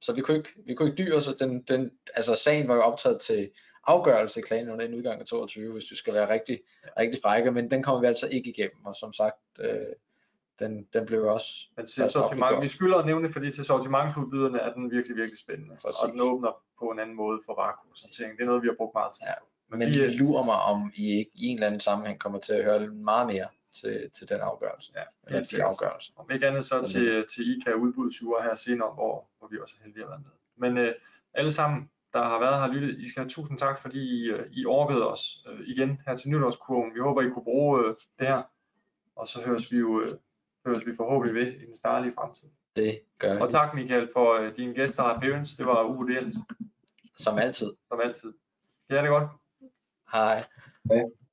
Så vi kunne ikke, vi kunne ikke dyre, så den, den, altså sagen var jo optaget til afgørelse i klagen under den udgang af toogtyve, hvis vi skal være rigtig, rigtig frække, men den kommer vi altså ikke igennem, og som sagt, øh, den, den blev også... Altså, vi skylder at nævne, fordi til sortimentsudbyderne er den virkelig, virkelig spændende, præcis. Og den åbner på en anden måde for varekonstatering. Det er noget, vi har brugt meget tid. Ja, men men vi, vi lurer mig, om I ikke i en eller anden sammenhæng kommer til at høre meget mere til, til den afgørelse. Ja, eller til afgørelsen. Om ikke andet så, så til, til I K A udbudsjure her senere, hvor, hvor vi også er heldige at være med. Men øh, alle sammen, der har været her lyttet, I skal have tusind tak, fordi I, I orkede os øh, igen her til nytårskurven. Vi håber, I kunne bruge øh, det her, og så høres vi jo øh, høres vi forhåbentlig ved i den snarlige fremtid. Det gør Og tak, Michael, for øh, dine gæster og appearance. Det var uvurderligt. Som altid. Som altid. Ja, det er godt. Hej. Hej.